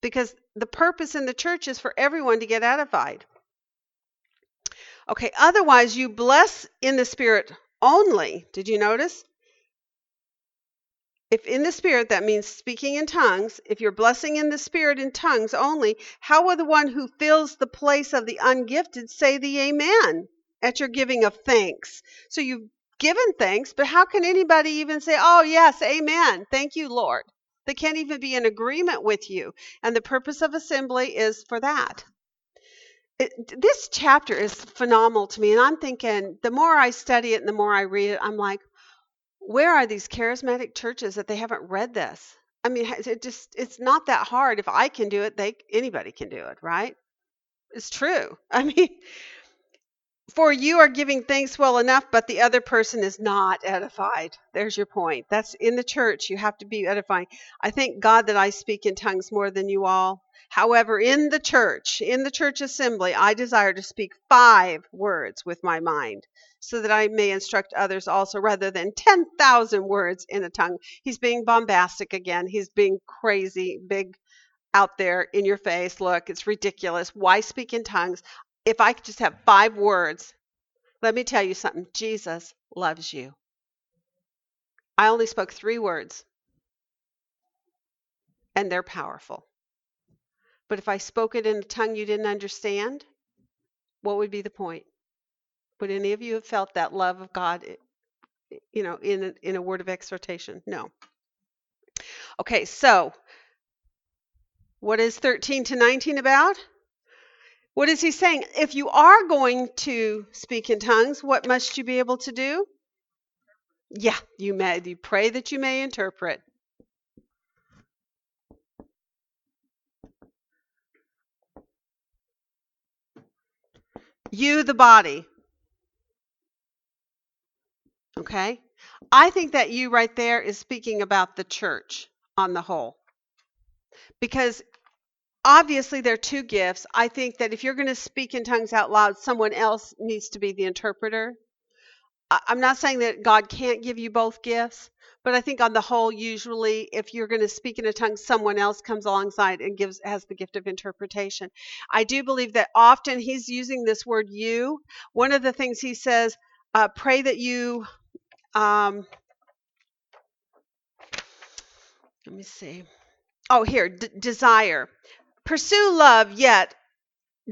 because the purpose in the church is for everyone to get edified. Okay, otherwise you bless in the Spirit only. Did you notice? If in the Spirit, that means speaking in tongues. If you're blessing in the Spirit in tongues only, how will the one who fills the place of the ungifted say the amen at your giving of thanks? So you've given thanks, but how can anybody even say, oh, yes, amen, thank you, Lord? They can't even be in agreement with you. And the purpose of assembly is for that. This chapter is phenomenal to me. And I'm thinking, the more I study it and the more I read it, I'm like, where are these charismatic churches that they haven't read this? I mean, it's not that hard. If I can do it, anybody can do it, right? It's true. I mean, For you are giving thanks well enough, but the other person is not edified. There's your point. That's in the church. You have to be edifying. I thank God that I speak in tongues more than you all. However, in the church assembly, I desire to speak 5 words with my mind so that I may instruct others also rather than 10,000 words in a tongue. He's being bombastic again. He's being crazy, big out there in your face. Look, it's ridiculous. Why speak in tongues? If I could just have 5 words, let me tell you something. Jesus loves you. I only spoke 3 words, and they're powerful. But if I spoke it in a tongue you didn't understand, what would be the point? Would any of you have felt that love of God, you know, in a word of exhortation? No. Okay, so what is 13 to 19 about? What is he saying? If you are going to speak in tongues, what must you be able to do? Yeah, you pray that you may interpret. You, the body. Okay? I think that you right there is speaking about the church on the whole. Because obviously, there are 2 gifts. I think that if you're going to speak in tongues out loud, someone else needs to be the interpreter. I'm not saying that God can't give you both gifts, but I think on the whole, usually, if you're going to speak in a tongue, someone else comes alongside and has the gift of interpretation. I do believe that often he's using this word you. One of the things he says, pray that you, let me see. Oh, here, desire. Pursue love, yet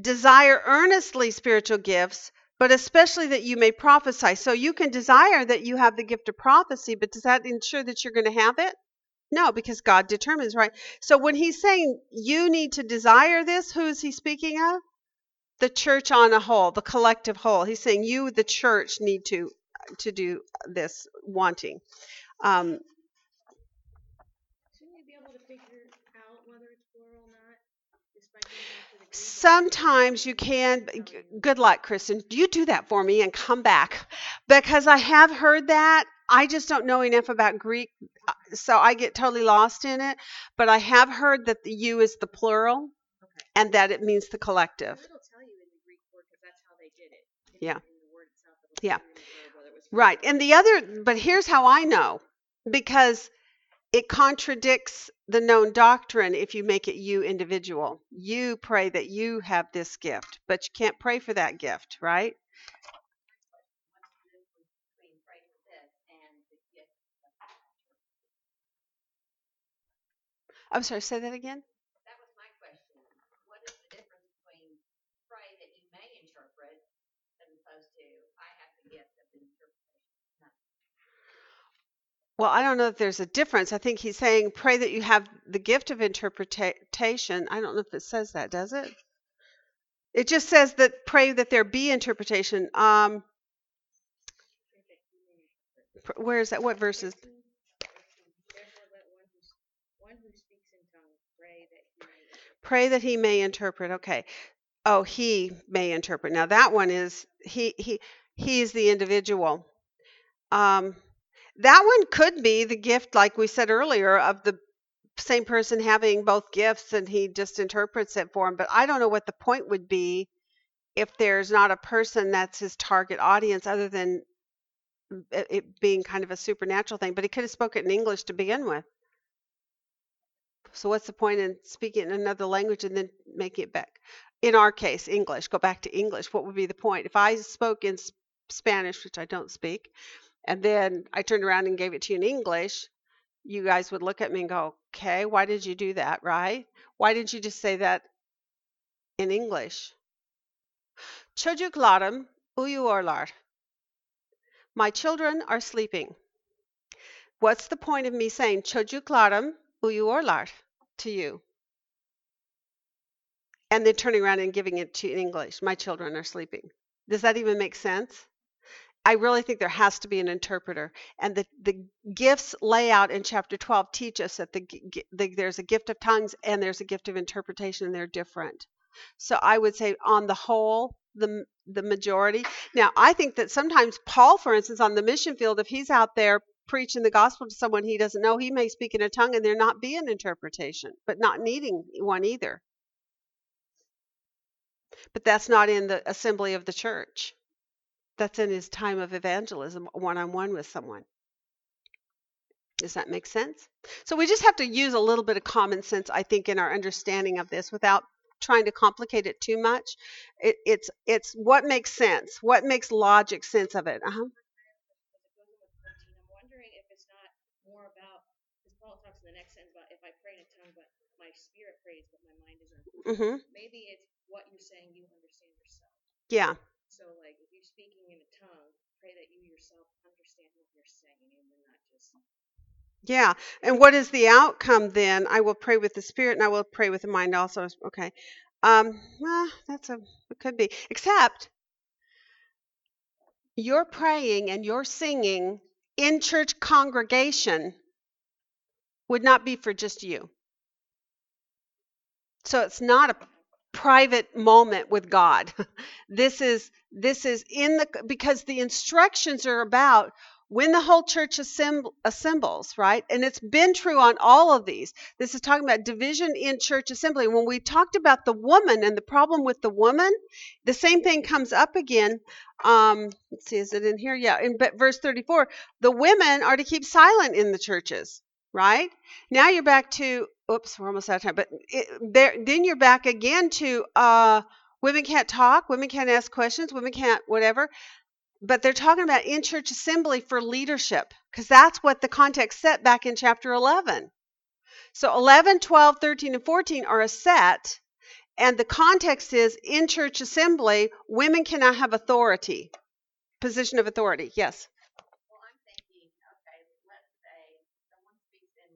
desire earnestly spiritual gifts, but especially that you may prophesy. So you can desire that you have the gift of prophecy, but does that ensure that you're going to have it? No, because God determines, right? So when he's saying you need to desire this, who is he speaking of? The church on a whole, the collective whole. He's saying you, the church, need to do this wanting. Sometimes you can. Good luck, Kristen. You do that for me and come back, because I have heard that. I just don't know enough about Greek, so I get totally lost in it. But I have heard that the you is the plural, okay, and that it means the collective. It'll tell you in the Greek word, because that's how they did it. Yeah. The word itself, yeah. Right. And the other, but here's how I know, because it contradicts the known doctrine if you make it you individual. You pray that you have this gift, but you can't pray for that gift, right? I'm sorry, say that again? That was my question. What is the difference between pray that you may interpret as opposed to I have the gift of interpretation? Well, I don't know if there's a difference. I think he's saying, pray that you have the gift of interpretation. I don't know if it says that, does it? It just says that pray that there be interpretation. Where is that? What verses? Pray that he may interpret. Okay. Oh, he may interpret. Now that one is he is the individual. That one could be the gift, like we said earlier, of the same person having both gifts and he just interprets it for him. But I don't know what the point would be if there's not a person that's his target audience, other than it being kind of a supernatural thing. But he could have spoken in English to begin with. So what's the point in speaking in another language and then making it back? In our case, English. Go back to English. What would be the point? If I spoke in Spanish, which I don't speak, and then I turned around and gave it to you in English, you guys would look at me and go, okay, why did you do that, right? Why didn't you just say that in English? Çocuklarim uyuyorlar. My children are sleeping. What's the point of me saying çocuklarim uyuyorlar to you? And then turning around and giving it to you in English. My children are sleeping. Does that even make sense? I really think there has to be an interpreter. And the gifts layout in chapter 12 teach us that there's a gift of tongues and there's a gift of interpretation, and they're different. So I would say on the whole, the majority. Now, I think that sometimes Paul, for instance, on the mission field, if he's out there preaching the gospel to someone he doesn't know, he may speak in a tongue and there not be an interpretation, but not needing one either. But that's not in the assembly of the church. That's in his time of evangelism, one-on-one with someone. Does that make sense? So we just have to use a little bit of common sense, I think, in our understanding of this without trying to complicate it too much. It's what makes sense, what makes logic sense of it. Uh-huh. I'm wondering if it's not more about, because Paul talks in the next sentence about if I pray in a tongue, but my spirit prays, but my mind isn't. Mm-hmm. Maybe it's what you're saying you understand yourself. Yeah. So like if you're speaking in a tongue, pray that you yourself understand what you're saying and you're not just... Yeah. And what is the outcome then? I will pray with the spirit and I will pray with the mind also. Okay. It could be. Except you're praying and you're singing in church congregation would not be for just you. So it's not a private moment with God. This is in the, because the instructions are about when the whole church assembles, right? And it's been true on all of these. This is talking about division in church assembly. When we talked about the woman and the problem with the woman, the same thing comes up again. Let's see, is it in here? Yeah, in verse 34, the women are to keep silent in the churches, right? Now you're back to, we're almost out of time, but then you're back again to women can't talk, women can't ask questions, women can't whatever. But they're talking about in church assembly for leadership, because that's what the context set back in chapter 11. So 11, 12, 13, and 14 are a set, and the context is in church assembly, women cannot have authority, position of authority. Yes? Well, I'm thinking, okay, let's say someone speaks in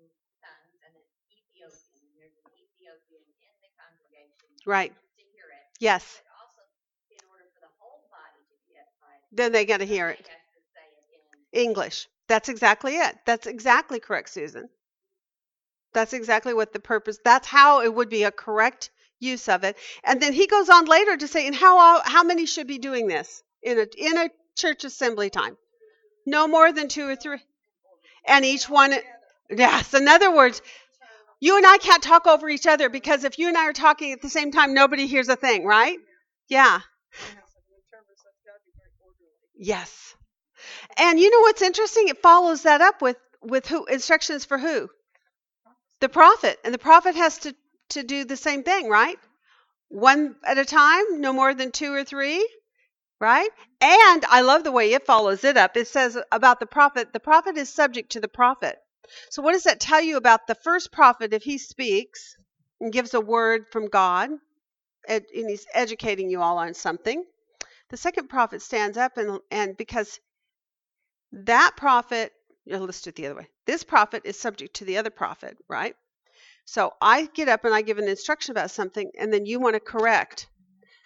tongues and it's Ethiopian, and there's an Ethiopian in the congregation. Right. To hear it. Yes. Then they got to hear it. English. That's exactly it. That's exactly correct, Susan. That's exactly what the purpose, that's how it would be a correct use of it. And then he goes on later to say, and how many should be doing this in a church assembly time? No more than 2 or 3. And each one, yes, in other words, you and I can't talk over each other, because if you and I are talking at the same time, nobody hears a thing, right? Yeah. Yes. And you know what's interesting? It follows that up with who instructions for who? The prophet. And the prophet has to do the same thing, right? One at a time, no more than 2 or 3, right? And I love the way it follows it up. It says about the prophet is subject to the prophet. So what does that tell you about the first prophet if he speaks and gives a word from God and he's educating you all on something? The second prophet stands up and because that prophet, let's do it the other way. This prophet is subject to the other prophet, right? So I get up and I give an instruction about something, and then you want to correct.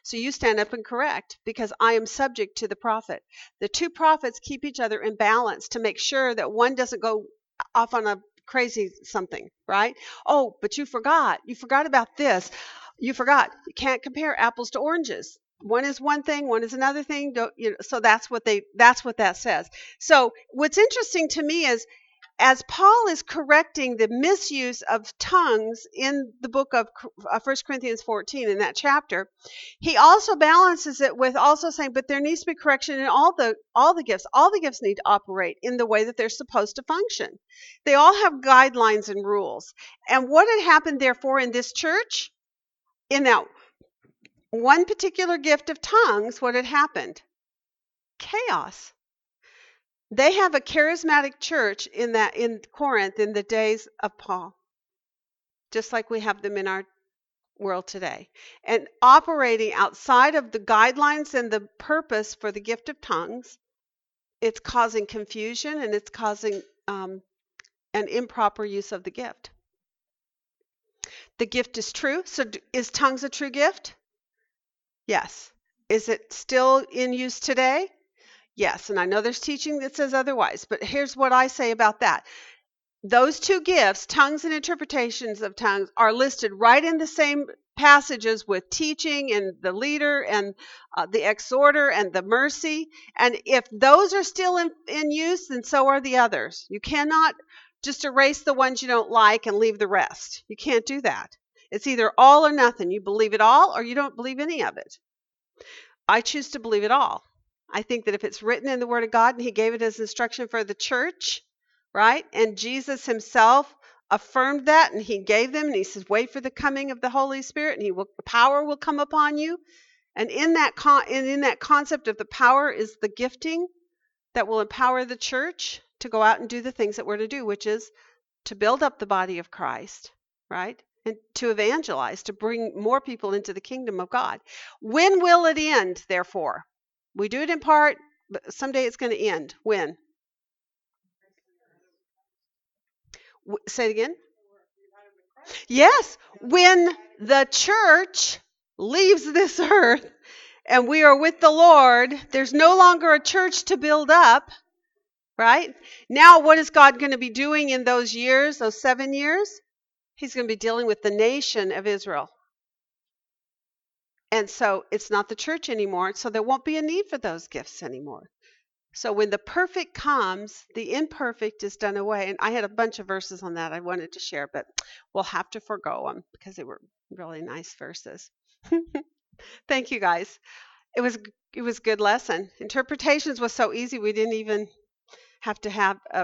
So you stand up and correct because I am subject to the prophet. The two prophets keep each other in balance to make sure that one doesn't go off on a crazy something, right? Oh, but you forgot. You forgot about this. You forgot. You can't compare apples to oranges. One is one thing, one is another thing. So that's what that says. So what's interesting to me is, as Paul is correcting the misuse of tongues in the book of 1 Corinthians 14 in that chapter, he also balances it with also saying, but there needs to be correction in all the gifts. All the gifts need to operate in the way that they're supposed to function. They all have guidelines and rules. And what had happened, therefore, in this church, in that one particular gift of tongues, what had happened? Chaos. They have a charismatic church in Corinth in the days of Paul, just like we have them in our world today. And operating outside of the guidelines and the purpose for the gift of tongues, it's causing confusion and it's causing an improper use of the gift. The gift is true. So is tongues a true gift? Yes. Is it still in use today? Yes. And I know there's teaching that says otherwise, but here's what I say about that. Those two gifts, tongues and interpretations of tongues, are listed right in the same passages with teaching and the leader and the exhorter and the mercy. And if those are still in use, then so are the others. You cannot just erase the ones you don't like and leave the rest. You can't do that. It's either all or nothing. You believe it all or you don't believe any of it. I choose to believe it all. I think that if it's written in the Word of God and He gave it as instruction for the church, right? And Jesus Himself affirmed that, and He gave them, and He says, wait for the coming of the Holy Spirit, and the power will come upon you. And in that concept of the power is the gifting that will empower the church to go out and do the things that we're to do, which is to build up the body of Christ, right? And to evangelize, to bring more people into the kingdom of God. When will it end, therefore? We do it in part, but someday it's going to end. When? Say it again. Yes, when the church leaves this earth and we are with the Lord, there's no longer a church to build up, right? Now, what is God going to be doing in those years, those 7 years? He's going to be dealing with the nation of Israel. And so it's not the church anymore, so there won't be a need for those gifts anymore. So when the perfect comes, the imperfect is done away. And I had a bunch of verses on that I wanted to share, but we'll have to forego them because they were really nice verses. Thank you, guys. It was a good lesson. Interpretations was so easy we didn't even have to have a